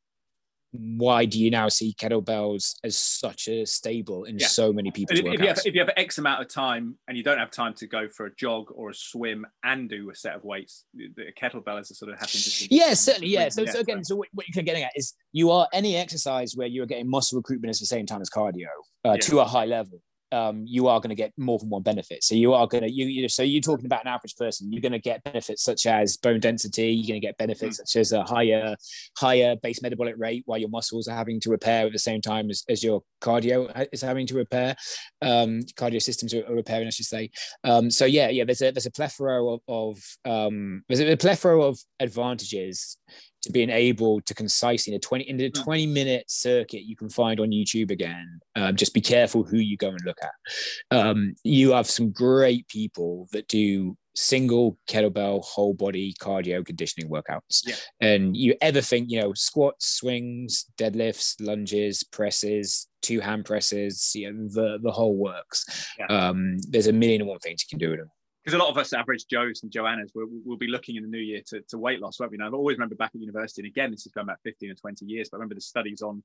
why do you now see kettlebells as such a staple in yeah. so many people's if, workouts? If you, have, if you have X amount of time and you don't have time to go for a jog or a swim and do a set of weights, the kettlebell is a sort of happy to yeah, certainly, yeah. So, so again, so what you're getting at is you are any exercise where you're getting muscle recruitment at the same time as cardio uh, yeah. to a high level. Um, you are going to get more than one benefit. So you are going to, you, you so you're talking about an average person, you're going to get benefits such as bone density, you're going to get benefits such as a higher, higher base metabolic rate while your muscles are having to repair at the same time as, as your cardio is having to repair, um, cardio systems are, are repairing, I should say. Um, so yeah, yeah, there's a, there's a plethora of, of um, there's a plethora of advantages to being able to concisely in a twenty in a twenty minute circuit you can find on YouTube again. Um, just be careful who you go and look at. Um, you have some great people that do single kettlebell whole body cardio conditioning workouts, yeah. and you ever think you know squats, swings, deadlifts, lunges, presses, two hand presses, you know, the the whole works. Yeah. Um, there's a million and one things you can do with them. because a lot of us average Joes and Joannas will we'll be looking in the new year to, to weight loss, won't we? Now, I've always remembered back at university, and again, this has gone back fifteen or twenty years, but I remember the studies on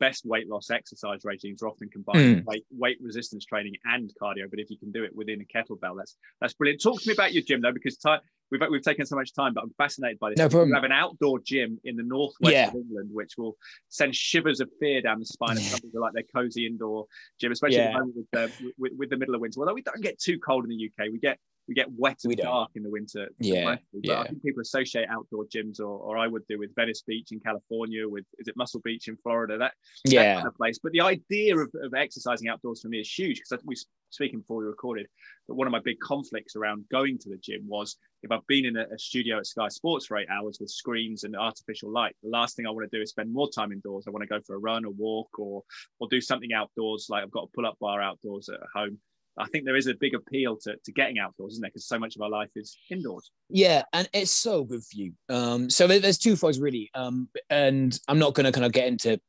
best weight loss exercise regimes are often combined mm. weight, weight resistance training and cardio. But if you can do it within a kettlebell, that's that's brilliant. Talk to me about your gym though, because time, we've we've taken so much time, but I'm fascinated by this. No problem. You have an outdoor gym in the northwest yeah. of England, which will send shivers of fear down the spine of something like their cozy indoor gym, especially yeah. at the moment with, the, with with the middle of winter. Although we don't get too cold in the U K, we get we get wet and dark in the winter. Yeah, mostly, but yeah. I think people associate outdoor gyms, or, or I would do, with Venice Beach in California, with, is it Muscle Beach in Florida, that, yeah. that kind of place. But the idea of, of exercising outdoors for me is huge, because we were speaking before we recorded, but one of my big conflicts around going to the gym was, if I've been in a, a studio at Sky Sports for eight hours with screens and artificial light, the last thing I want to do is spend more time indoors. I want to go for a run or walk, or or do something outdoors, like I've got a pull-up bar outdoors at home. I think there is a big appeal to, to getting outdoors, isn't there? Because so much of our life is indoors. Yeah, and it's so good for you. Um, so there's two folds, really. Um, and I'm not going to kind of get into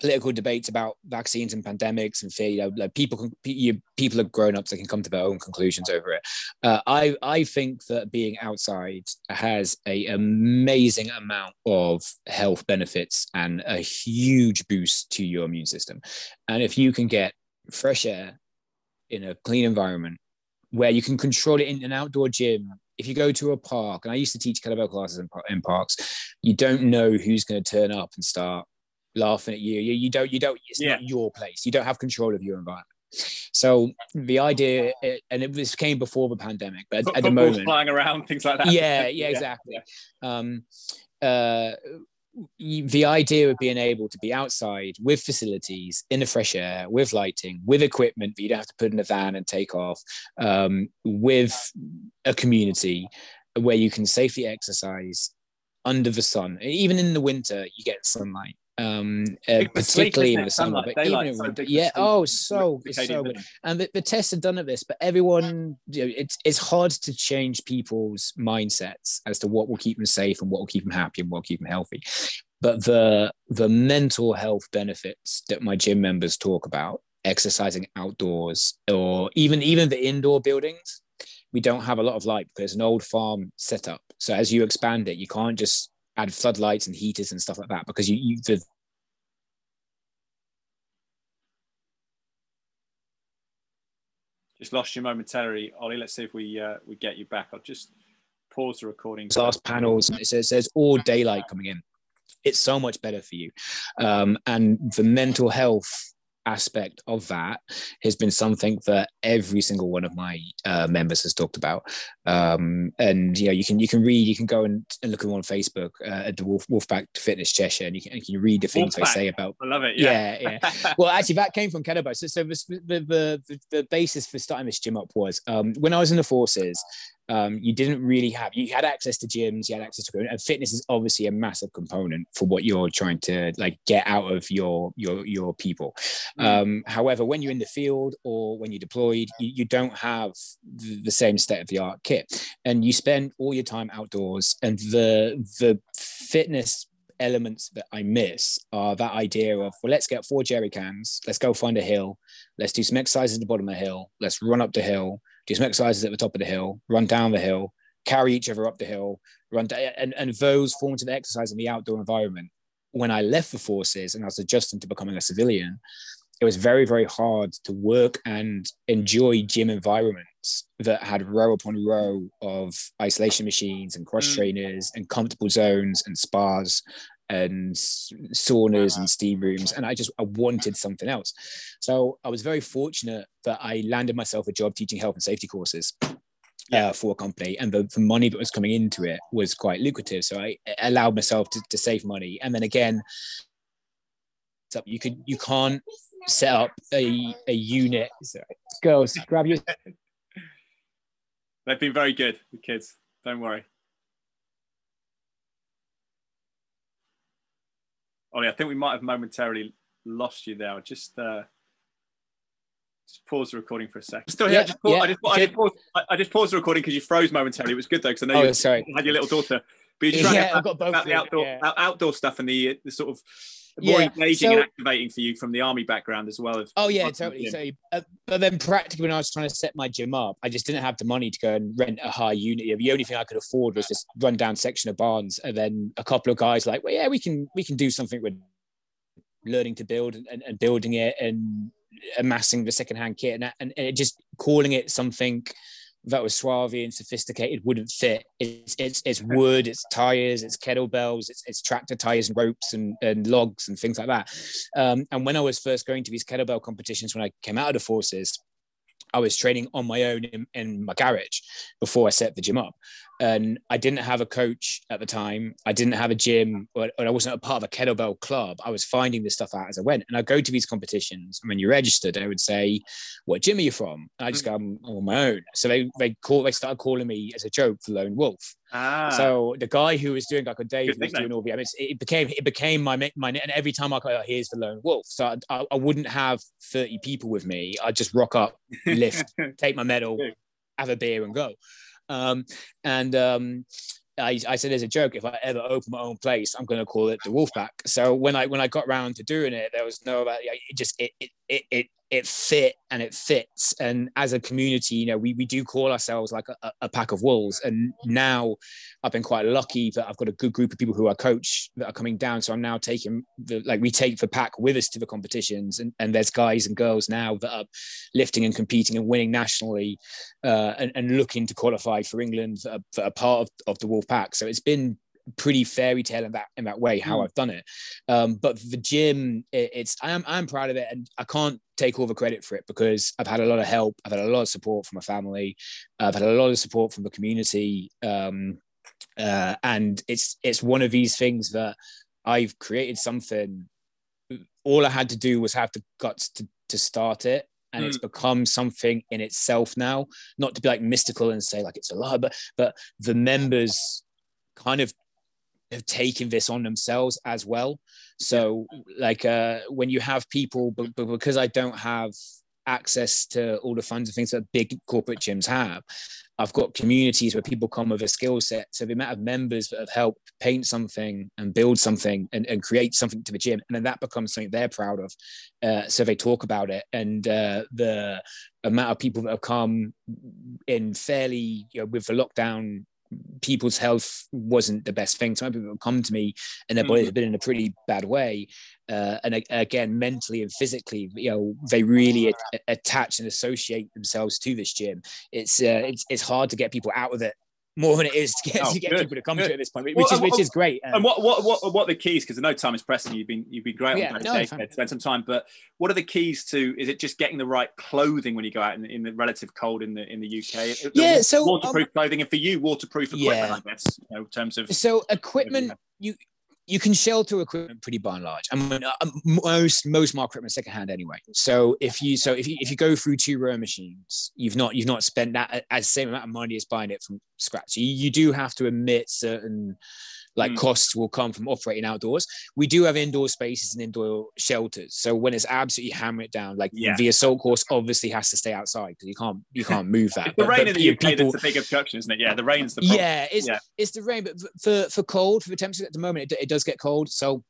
political debates about vaccines and pandemics and fear. You know, like people can, you, people are grown-ups that can come to their own conclusions over it. Uh, I, I think that being outside has an amazing amount of health benefits and a huge boost to your immune system. And if you can get fresh air, in a clean environment where you can control it in an outdoor gym. If you go to a park, and I used to teach kettlebell classes in, in parks, you don't know who's going to turn up and start laughing at you. You, you don't, you don't, it's yeah. not your place. You don't have control of your environment. So the idea, and it was came before the pandemic, but at, at the moment, flying around, things like that. Yeah, yeah, exactly. Yeah. Um, uh, the idea of being able to be outside with facilities, in the fresh air, with lighting, with equipment that you don't have to put in a van and take off, um, with a community where you can safely exercise under the sun. Even in the winter, you get sunlight, um, uh, particularly in the summer. But even in winter, yeah, oh, so, it's so good. And the, the tests are done at this, but everyone, you know, it's, it's hard to change people's mindsets as to what will keep them safe and what will keep them happy and what will keep them healthy. But the, the mental health benefits that my gym members talk about, exercising outdoors, or even, even the indoor buildings, we don't have a lot of light because it's an old farm setup. So as you expand it, you can't just add floodlights and heaters and stuff like that, because you, you the just lost you momentarily, Ollie. Let's see if we uh, we get you back. I'll just pause the recording. Last panels. It says there's all daylight coming in. It's so much better for you, um, and the mental health aspect of that has been something that every single one of my uh, members has talked about, um, and you know, you can you can read, you can go and, and look at them on Facebook uh, at the Wolf, Wolfpack Fitness Cheshire, and you can, and you can read the things Wolfpack. They say about. I love it. Yeah, yeah. yeah. Well, actually, that came from kettlebell. So, so the, the the the basis for starting this gym up was um, when I was in the forces. Um, you didn't really have, you had access to gyms, you had access to, and fitness is obviously a massive component for what you're trying to like get out of your, your, your people. Um, however, when you're in the field or when you're deployed, you, you don't have the same state of the art kit, and you spend all your time outdoors, and the, the fitness elements that I miss are that idea of, well, let's get four jerry cans, let's go find a hill, let's do some exercises at the bottom of the hill, let's run up the hill, do some exercises at the top of the hill, run down the hill, carry each other up the hill, run down, and, and those forms of exercise in the outdoor environment. When I left the forces and I was adjusting to becoming a civilian, it was very, very hard to work and enjoy gym environments that had row upon row of isolation machines and cross trainers and comfortable zones and spas and saunas and steam rooms. And I just, I wanted something else. So I was very fortunate that I landed myself a job teaching health and safety courses uh, for a company. And the, the money that was coming into it was quite lucrative. So I allowed myself to, to save money. And then again, you could, you can't set up a, a unit. Sorry. Girls, grab your... They've been very good, the kids. Don't worry. Ollie, I think we might have momentarily lost you there. I'll just, uh, just pause the recording for a second. Still here. Yeah, I, just paused, yeah. I, just, I, just paused, I just paused the recording because you froze momentarily. It was good though, because I know oh, you sorry. had your little daughter. But you're trying yeah, to about, about the outdoor, yeah. outdoor stuff and the, the sort of more yeah. engaging so, and activating for you from the army background as well. If, oh yeah, totally. So, uh, but then practically when I was trying to set my gym up, I just didn't have the money to go and rent a high unit. The only thing I could afford was this run down section of Barnes. And then a couple of guys like, well, yeah, we can, we can do something with learning to build and, and building it and amassing the secondhand kit. And, and, and it just calling it something that was suave and sophisticated wouldn't fit. It's it's it's wood, it's tires, it's kettlebells, it's it's tractor tires and ropes and, and logs and things like that. Um, and when I was first going to these kettlebell competitions, when I came out of the forces, I was training on my own in, in my garage before I set the gym up. And I didn't have a coach at the time. I didn't have a gym, or, or I wasn't a part of a kettlebell club. I was finding this stuff out as I went. And I go to these competitions, and when you're registered, they would say, what gym are you from? And I just go, I'm on my own. So they they call, they started calling me as a joke for Lone Wolf. Ah. So the guy who was doing, like, a Dave was doing all the, I mean, it became, it became my, my, and every time I go, oh, here's the Lone Wolf. So I, I, I wouldn't have thirty people with me. I'd just rock up, lift, take my medal, have a beer and go. Um, and, um, I, I said, as a joke, if I ever open my own place, I'm going to call it the Wolfpack. So when I, when I got round to doing it, there was no, it just, it, it, it, it, it fit and it fits. And as a community, you know, we, we do call ourselves like a, a pack of wolves. And now I've been quite lucky that I've got a good group of people who I coach that are coming down. So I'm now taking the, like, we take the pack with us to the competitions, and, and there's guys and girls now that are lifting and competing and winning nationally, uh, and, and looking to qualify for England that are, that are part of, of the Wolf Pack. So it's been pretty fairy tale in that in that way how mm. I've done it, um but the gym, it, it's I'm I'm proud of it, and I can't take all the credit for it because I've had a lot of help. I've had a lot of support from my family. I've had a lot of support from the community, um uh and it's it's one of these things that I've created something. All I had to do was have the guts to to start it. And mm. it's become something in itself now, not to be like mystical and say like it's a lot, but but the members kind of have taken this on themselves as well. So like uh when you have people, but, but because I don't have access to all the funds and things that big corporate gyms have, I've got communities where people come with a skill set. So the amount of members that have helped paint something and build something and, and create something to the gym, and then that becomes something they're proud of, uh, so they talk about it. And uh, the amount of people that have come in fairly, you know, with the lockdown, people's health wasn't the best thing. Some people come to me and their bodies have been in a pretty bad way, uh, and again mentally and physically, you know, they really a- attach and associate themselves to this gym. It's, uh, it's it's hard to get people out of it more than it is to get, oh, to get people to come good. to it at this point, which well, is which well, is great. Um, and what what what what are the keys? Because I know time is pressing. You've been you've been great yeah, on no, spend some time. But what are the keys to? Is it just getting the right clothing when you go out in, in the relative cold in the in the U K? Yeah, the, so waterproof um, clothing, and for you, waterproof equipment. Yeah. I guess, you know, in terms of so equipment, you. You can shelter equipment pretty by and large. I mean, most most of my equipment is secondhand anyway. So if you so if you if you go through two row machines, you've not you've not spent that as same amount of money as buying it from scratch. So you, you do have to admit certain like mm. costs will come from operating outdoors. We do have indoor spaces and indoor shelters. So when it's absolutely hammered down, like yeah. the assault course obviously has to stay outside because you can't you can't move that. the but, rain but in the U K, people, that's a big obstruction, isn't it? Yeah, the rain's the problem. Yeah, it's yeah. it's the rain, but for for cold, for the temperature at the moment, it, it does get cold. So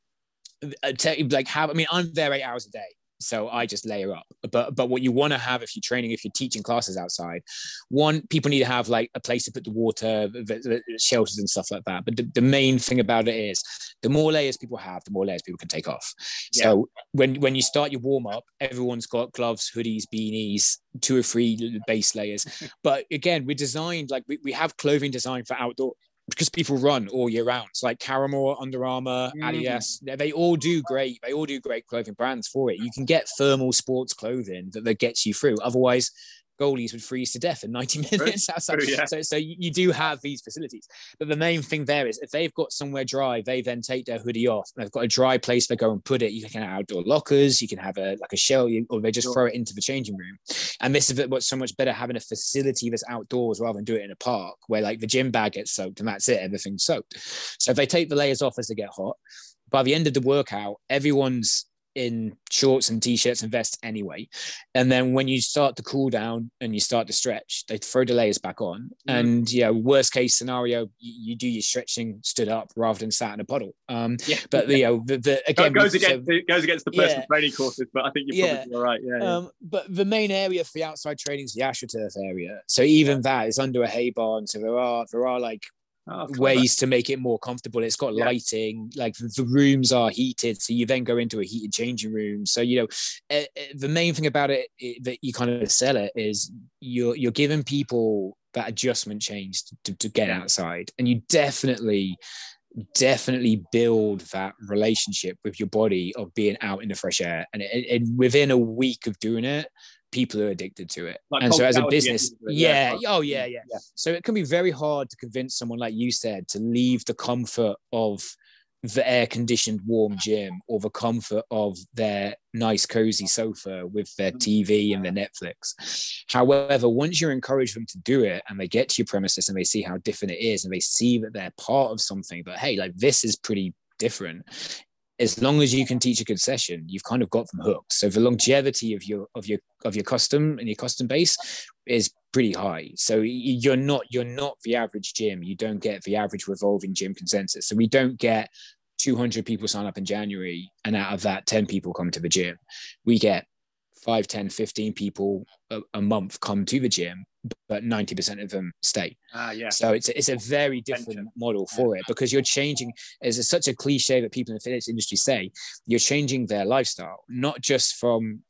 like have I mean I'm there eight hours a day, so I just layer up. But but what you want to have if you're training, if you're teaching classes outside, one, people need to have like a place to put the water, the, the shelters and stuff like that. But the, the main thing about it is the more layers people have, the more layers people can take off. Yeah. So when, when you start your warm-up, everyone's got gloves, hoodies, beanies, two or three base layers. But again, we're designed, like we, we have clothing designed for outdoor, because people run all year round. It's like Caramore, Under Armour, mm. Adidas, they all do great. They all do great clothing brands for it. You can get thermal sports clothing that, that gets you through. Otherwise, goalies would freeze to death in ninety minutes. True. True, yeah. So, so you do have these facilities. But the main thing there is if they've got somewhere dry, they then take their hoodie off. And they've got a dry place they go and put it. You can have outdoor lockers. You can have a like a shell, or they just sure. throw it into the changing room. And this is what's so much better, having a facility that's outdoors rather than do it in a park where like the gym bag gets soaked and that's it, everything's soaked. So if they take the layers off as they get hot, by the end of the workout, everyone's in shorts and t-shirts and vests anyway. And then when you start to cool down and you start to stretch, they throw the layers back on. Mm. And yeah, worst case scenario, you, you do your stretching stood up rather than sat in a puddle. Um, yeah. But you know, the, the, again, no, it goes against so, it goes against the personal yeah. training courses, but I think you're probably yeah. all right. Yeah, yeah. Um, but the main area for the outside training is the AstroTurf area. So even yeah. that is under a hay barn. So there are there are like Oh, ways to make it more comfortable. It's got yeah. lighting, like the rooms are heated, so you then go into a heated changing room. So you know, uh, uh, the main thing about it, it that you kind of sell it is you're you're giving people that adjustment change to, to get yeah. outside, and you definitely definitely build that relationship with your body of being out in the fresh air. And, it, and within a week of doing it, people are addicted to it. Like, and so as a business, yeah, yeah. oh yeah, yeah, yeah. So it can be very hard to convince someone, like you said, to leave the comfort of the air-conditioned warm gym or the comfort of their nice cozy sofa with their T V and their Netflix. However, once you encourage them to do it and they get to your premises and they see how different it is and they see that they're part of something, but hey, like this is pretty different. As long as you can teach a good session, you've kind of got them hooked. So the longevity of your of your of your custom and your custom base is pretty high. So you're not you're not the average gym. You don't get the average revolving gym consensus. So we don't get two hundred people sign up in January and out of that ten people come to the gym. We get five, ten, fifteen people a, a month come to the gym, but ninety percent of them stay. Ah, yeah. So it's, it's a very different model for it, because you're changing, as such a cliche that people in the fitness industry say, you're changing their lifestyle, not just from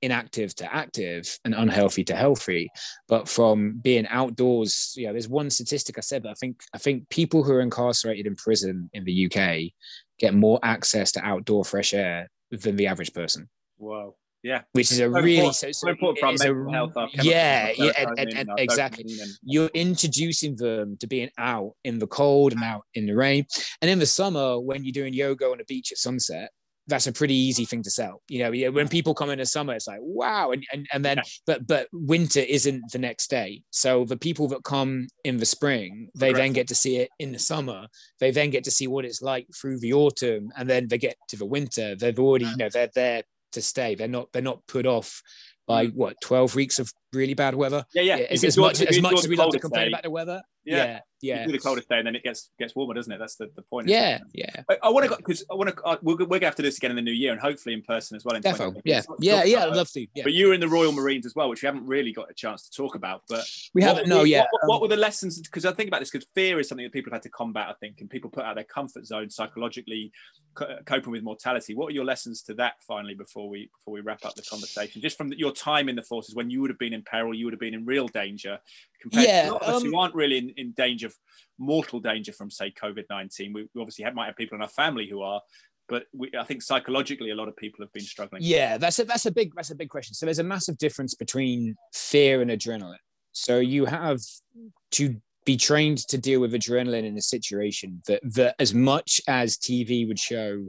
inactive to active and unhealthy to healthy, but from being outdoors. You know, there's one statistic I said, but I think, I think people who are incarcerated in prison in the U K get more access to outdoor fresh air than the average person. Wow. Yeah, which is a so really so, so important problem. Mental health, yeah, yeah, and, and, and exactly. You're introducing them to being out in the cold and out in the rain, and in the summer when you're doing yoga on a beach at sunset. That's a pretty easy thing to sell. You know, when people come in the summer, it's like, wow. And, and, and then, yeah. but, but winter isn't the next day. So the people that come in the spring, they Correct. then get to see it in the summer. They then get to see what it's like through the autumn. And then they get to the winter. They've already, you know, they're there to stay. They're not, they're not put off by what, twelve weeks of really bad weather. Yeah. Yeah. As, as much, as much as we love to complain about the weather. Yeah. yeah. Yeah, you do the coldest day, and then it gets gets warmer, doesn't it? That's the, the point. Yeah, yeah. I, I want to because I want to. We're we're after this again in the new year, and hopefully in person as well. In Defo, yeah, yeah, yeah. I'd love to. Yeah. But you were in the Royal Marines as well, which we haven't really got a chance to talk about. But we haven't. No, yeah. What, what, um, what were the lessons? Because I think about this because fear is something that people have had to combat. I think, and people put out of their comfort zone psychologically, co- coping with mortality. What are your lessons to that? Finally, before we before we wrap up the conversation, just from your time in the forces, when you would have been in peril, you would have been in real danger. Compared yeah, to a lot of us um, who aren't really in, in danger, of mortal danger from, say, COVID nineteen. We, we obviously have, might have people in our family who are, but we, I think psychologically a lot of people have been struggling. Yeah, that's a, that's a big that's a big question. So there's a massive difference between fear and adrenaline. So you have to be trained to deal with adrenaline in a situation that, that as much as T V would show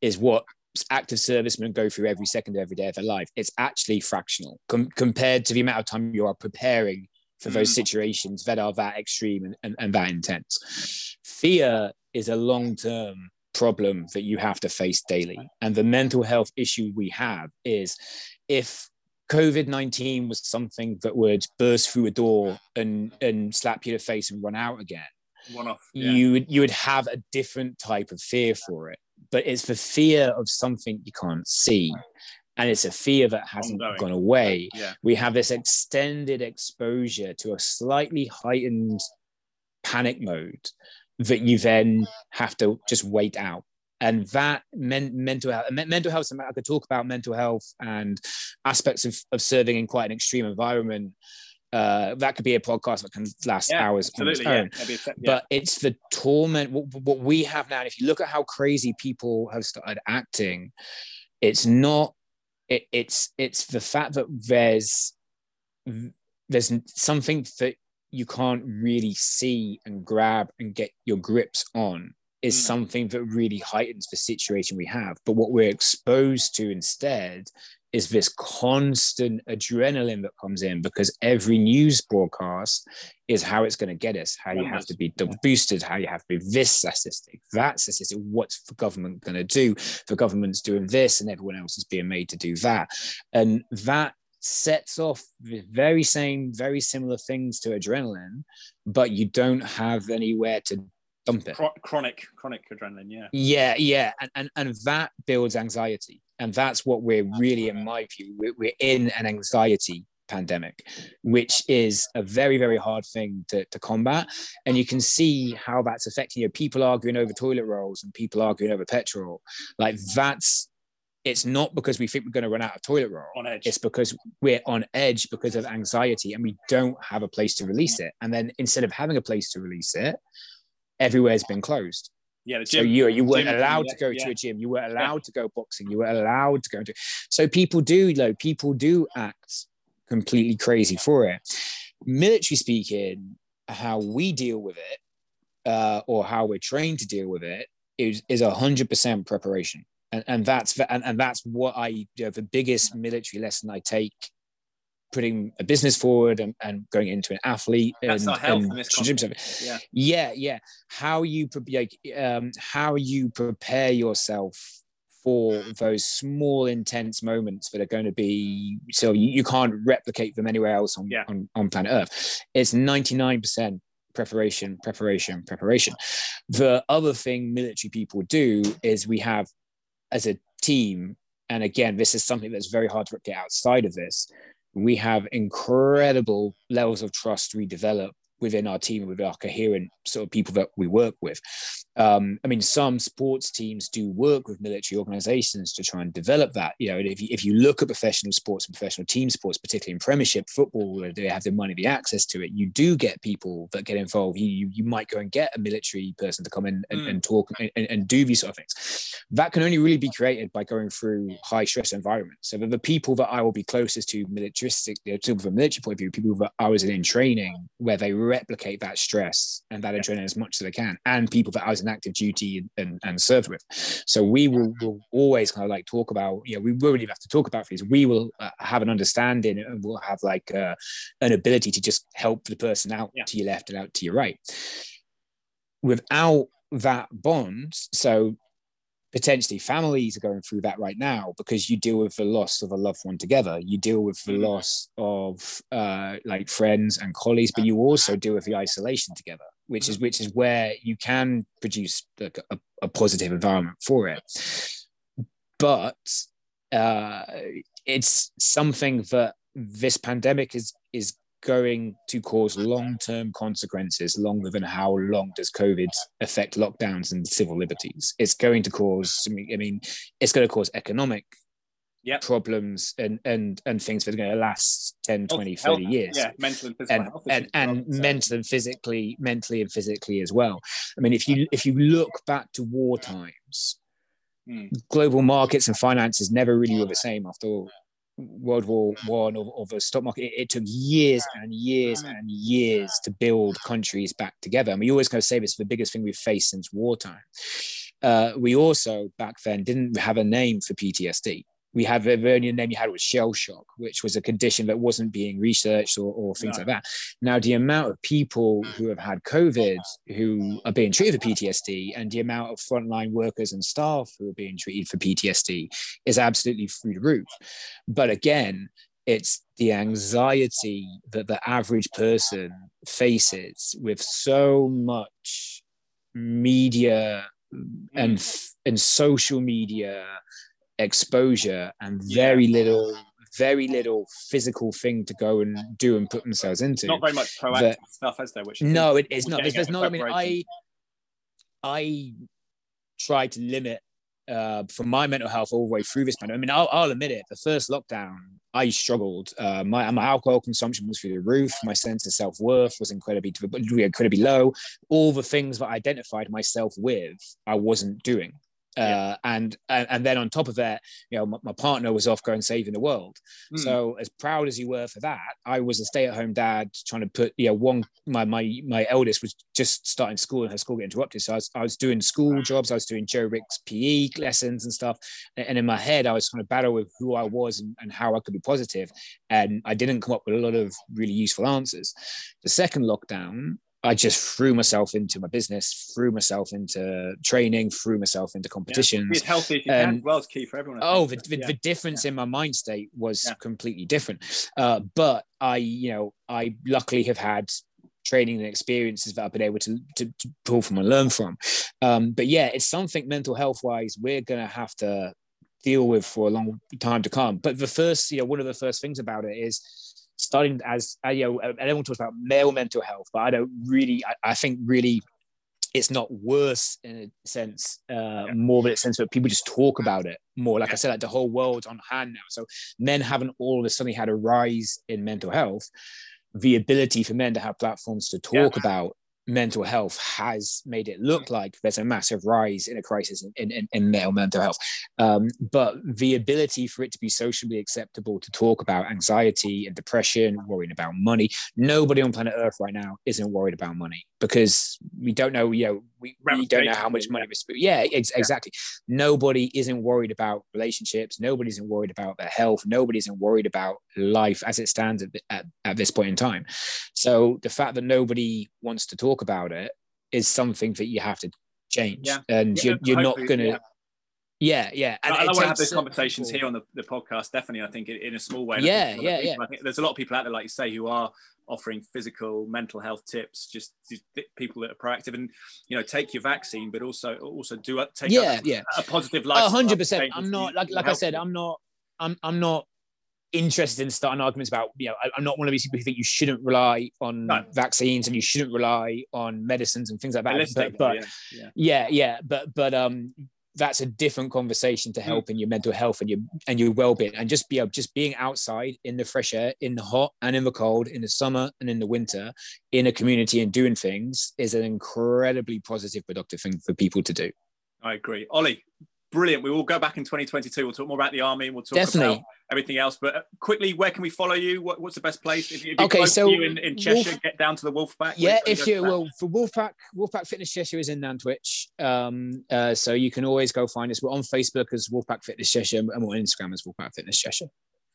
is what active servicemen go through every second of every day of their life. It's actually fractional com- compared to the amount of time you are preparing for those mm. situations that are that extreme and, and, and that intense. Fear is a long-term problem that you have to face daily. And the mental health issue we have is if COVID nineteen was something that would burst through a door and, and slap you in the face and run out again, One off, yeah. you would, you would have a different type of fear for it. But it's the fear of something you can't see. And it's a fear that hasn't Ongoing. gone away. Yeah. We have this extended exposure to a slightly heightened panic mode that you then have to just wait out. And that men- mental health, mental health, I could talk about mental health and aspects of, of serving in quite an extreme environment. Uh, that could be a podcast that can last yeah, hours on its own. Yeah. Be, yeah. But it's the torment, what, what we have now. And if you look at how crazy people have started acting, it's not, It, it's it's the fact that there's there's something that you can't really see and grab and get your grips on is mm. something that really heightens the situation we have. But what we're exposed to instead is this constant adrenaline that comes in, because every news broadcast is how it's going to get us, how you have to be boosted, how you have to be this statistic, that statistic, what's the government going to do? The government's doing this and everyone else is being made to do that. And that sets off the very same, very similar things to adrenaline, but you don't have anywhere to dump it. Chronic, chronic adrenaline, yeah. Yeah, yeah. And, and, and that builds anxiety. And that's what we're really, in my view, we're, we're in an anxiety pandemic, which is a very, very hard thing to, to combat. And you can see how that's affecting you. People arguing over toilet rolls and people arguing over petrol. Like that's, it's not because we think we're going to run out of toilet roll. On edge. It's because we're on edge because of anxiety and we don't have a place to release it. And then instead of having a place to release it, everywhere's been closed. Yeah, the gym. So you, you weren't gym, allowed yeah, to go yeah. to a gym. You weren't allowed yeah. to go boxing. You were allowed to go to. So people do, though, people do act completely crazy for it. Military speaking, how we deal with it, uh, or how we're trained to deal with it, is is a hundred percent preparation, and and that's and, and that's what I you know, the biggest military lesson I take. Putting a business forward and, and going into an athlete. That's and, not health in this context. Yeah. yeah, yeah. How you like, um, how you prepare yourself for those small, intense moments that are going to be so you, you can't replicate them anywhere else on, yeah. on on planet Earth. It's ninety-nine percent preparation, preparation, preparation. The other thing military people do is we have as a team, and again, this is something that's very hard to replicate outside of this. We have incredible levels of trust we develop within our team, with our coherent sort of people that we work with. Um, I mean, some sports teams do work with military organizations to try and develop that. You know, if you, if you look at professional sports and professional team sports, particularly in Premiership football, where they have the money, the access to it, you do get people that get involved. You you, you might go and get a military person to come in and, mm. and talk and, and do these sort of things. That can only really be created by going through high stress environments. So the people that I will be closest to militaristic, you know, to from a military point of view, people that I was in training, where they replicate that stress and that adrenaline as much as they can, and people that I was in active duty and, and served with. So we will, will always kind of like talk about, you know, we won't even have to talk about these. We will uh, have an understanding, and we'll have like uh, an ability to just help the person out yeah. to your left and out to your right. Without that bond, so potentially families are going through that right now, because you deal with the loss of a loved one together. You deal with the loss of uh, like friends and colleagues, but you also deal with the isolation together, which is which is where you can produce a, a, a positive environment for it. But uh, it's something that this pandemic is is going to cause long-term consequences longer than how long does COVID affect lockdowns and civil liberties. It's going to cause, I mean, it's going to cause economic yep. problems and, and, and things that are going to last ten, twenty, thirty years. Yeah, mental and physical. And, health and, and well, so. mental and physically, mentally and physically as well. I mean, if you, if you look back to war times, hmm. global markets and finances never really were the same after all. World War One or, or the stock market, it, it took years and years and years to build countries back together. And we always kind of say this is the biggest thing we've faced since wartime. Uh, we also back then didn't have a name for P T S D. We had the only name you had was shell shock, which was a condition that wasn't being researched or, or things no. like that. Now, the amount of people who have had COVID who are being treated for P T S D, and the amount of frontline workers and staff who are being treated for P T S D is absolutely through the roof. But again, it's the anxiety that the average person faces with so much media and, and social media exposure and very yeah. little very little physical thing to go and do and put themselves into. Not very much proactive that, stuff as there, which is no it is not there's, there's not I mean I I try to limit uh for my mental health all the way through this pandemic. I mean I'll, I'll admit it, the first lockdown I struggled. Uh, my, my alcohol consumption was through the roof. My sense of self-worth was incredibly, incredibly low. All the things that I identified myself with, I wasn't doing. Uh, yeah. and, and and then on top of that, you know, my, my partner was off going saving the world. Mm. So as proud as you were for that, I was a stay-at-home dad trying to put, you know, one, my my my eldest was just starting school and her school got interrupted. So I was, I was doing school jobs, I was doing Joe Rick's P E lessons and stuff. And, and in my head, I was trying to battle with who I was and, and how I could be positive. And I didn't come up with a lot of really useful answers. The second lockdown, I just threw myself into my business, threw myself into training, threw myself into competitions. Yeah, be as healthy as you um, can. Well, it's key for everyone. Oh, the, the, yeah. the difference yeah. in my mind state was yeah. completely different. Uh, but I, you know, I luckily have had training and experiences that I've been able to, to, to pull from and learn from. Um, but yeah, it's something mental health wise we're going to have to deal with for a long time to come. But the first, you know, one of the first things about it is, starting as, you know, everyone talks about male mental health, but I don't really, I, I think really it's not worse in a sense, uh, yeah. more than a sense that people just talk about it more. Like yeah. I said, like the whole world's on hand now. So men haven't all of a sudden had a rise in mental health. The ability for men to have platforms to talk yeah. about mental health has made it look like there's a massive rise in a crisis in, in, in male mental health. Um, but the ability for it to be socially acceptable to talk about anxiety and depression, worrying about money. Nobody on planet Earth right now isn't worried about money because we don't know, you know, we, we don't know how much money we spend. Yeah, ex- exactly. Yeah. Nobody isn't worried about relationships. Nobody isn't worried about their health. Nobody isn't worried about life as it stands at, at, at this point in time. So the fact that nobody wants to talk about it is something that you have to change, yeah. and yeah, you're, you're not gonna yeah yeah, yeah. And I, I want to have those conversations people. here on the, the podcast, definitely. I think in, in a small way, yeah I think yeah, yeah. I think there's a lot of people out there, like you say, who are offering physical mental health tips, just, just people that are proactive and, you know, take your vaccine but also also do take yeah up, yeah a positive life. one hundred percent I'm not like like I said you. I'm not I'm I'm not interested in starting arguments about, you know, I, I'm not one of these people who think you shouldn't rely on no. vaccines and you shouldn't rely on medicines and things like that. But, but yeah, yeah. yeah, yeah, but but um, that's a different conversation to help in your mental health and your and your well-being, and just be uh, just being outside in the fresh air, in the hot and in the cold, in the summer and in the winter, in a community and doing things is an incredibly positive, productive thing for people to do. I agree, Ollie. Brilliant. We will go back in twenty twenty-two. We'll talk more about the army and we'll talk Definitely. about everything else. But quickly, where can we follow you? What, what's the best place? If, if okay, so you in, in Cheshire, Wolf... get down to the Wolfpack. Yeah, if you will. For Wolfpack, Wolfpack Fitness Cheshire is in Nantwich. Um, uh, so you can always go find us. We're on Facebook as Wolfpack Fitness Cheshire and we're on Instagram as Wolfpack Fitness Cheshire.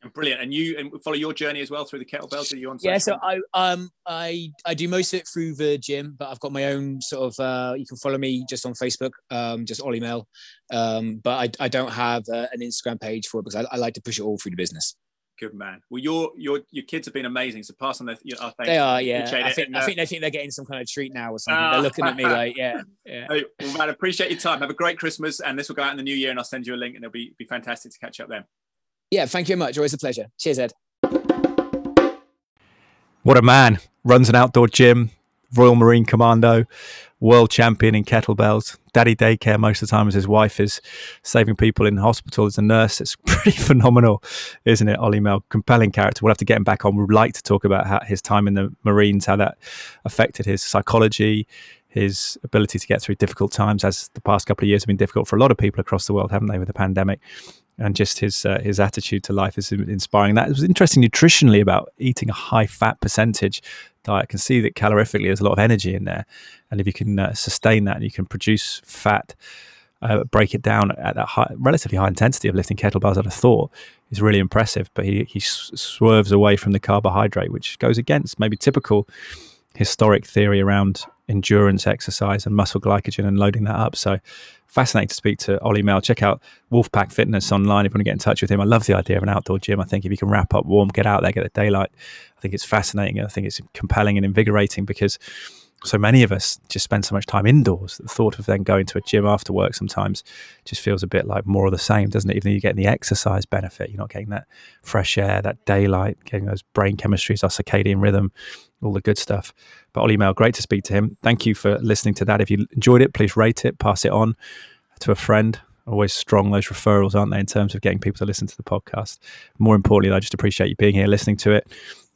And brilliant. And you and follow your journey as well through the kettlebells. Are you on social? Yeah, so I um I I do most of it through the gym, but I've got my own sort of. Uh, you can follow me just on Facebook, um, just Ollie Mel. Um, but I I don't have uh, an Instagram page for it because I, I like to push it all through the business. Good man. Well, your your your kids have been amazing. So pass on their. You know, they are, yeah. I think, and, uh, I think they think they're getting some kind of treat now or something. Uh, they're looking at me like, yeah, yeah. Well, man, appreciate your time. Have a great Christmas, and this will go out in the new year, and I'll send you a link, and it'll be be fantastic to catch up then. Yeah, thank you very much. Always a pleasure. Cheers, Ed. What a man. Runs an outdoor gym, Royal Marine Commando, world champion in kettlebells. Daddy daycare most of the time as his wife is saving people in hospital as a nurse. It's pretty phenomenal, isn't it, Ollie Mel? Compelling character. We'll have to get him back on. We'd like to talk about how his time in the Marines, how that affected his psychology, his ability to get through difficult times, as the past couple of years have been difficult for a lot of people across the world, haven't they, with the pandemic. And just his uh, his attitude to life is inspiring. That was interesting nutritionally about eating a high fat percentage diet. I can see that calorifically there's a lot of energy in there, and if you can uh, sustain that and you can produce fat, uh, break it down at that high, relatively high intensity of lifting kettlebells, I'd have thought is really impressive. But he he swerves away from the carbohydrate, which goes against maybe typical historic theory around endurance exercise and muscle glycogen and loading that up. So fascinating to speak to Ollie Mel. Check out Wolfpack Fitness online if you want to get in touch with him. I love the idea of an outdoor gym. I think if you can wrap up warm, get out there, get the daylight, I think it's fascinating. I think it's compelling and invigorating because so many of us just spend so much time indoors. The thought of then going to a gym after work sometimes just feels a bit like more of the same, doesn't it? Even though you're getting the exercise benefit, you're not getting that fresh air, that daylight, getting those brain chemistries, our circadian rhythm, all the good stuff. But Ollie Mel, great to speak to him. Thank you for listening to that. If you enjoyed it, please rate it, pass it on to a friend. Always strong, those referrals, aren't they, in terms of getting people to listen to the podcast. More importantly, I just appreciate you being here, listening to it.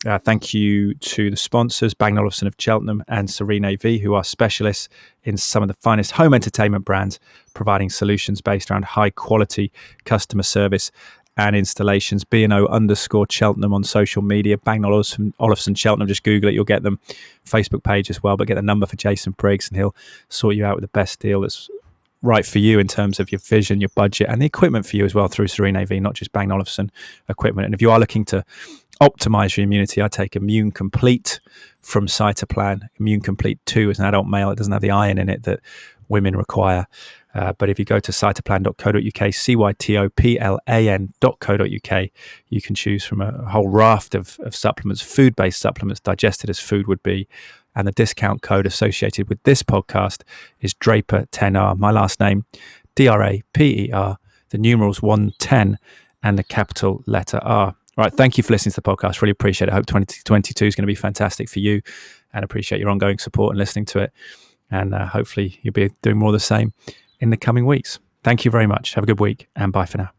Uh, thank you to the sponsors, Bang and Olufsen of Cheltenham and Serene A V, who are specialists in some of the finest home entertainment brands, providing solutions based around high-quality customer service and installations. B and O underscore Cheltenham on social media. Bang and Olufsen, Olufsen Cheltenham, just Google it, you'll get them. Facebook page as well, but get the number for Jason Briggs and he'll sort you out with the best deal that's right for you in terms of your vision, your budget, and the equipment for you as well through Serene A V, not just Bang and Olufsen equipment. And if you are looking to optimize your immunity, I take Immune Complete from Cytoplan. Immune Complete two is an adult male. It doesn't have the iron in it that women require. Uh, but if you go to cytoplan dot co dot uk, C Y T O P L A N dot co dot uk, you can choose from a whole raft of, of supplements, food-based supplements, digested as food would be. And the discount code associated with this podcast is Draper ten R. My last name, D R A P E R, the numerals one ten, and the capital letter R. All right, thank you for listening to the podcast. Really appreciate it. I hope twenty twenty-two is going to be fantastic for you, and appreciate your ongoing support and listening to it. And uh, hopefully you'll be doing more of the same in the coming weeks. Thank you very much. Have a good week, and bye for now.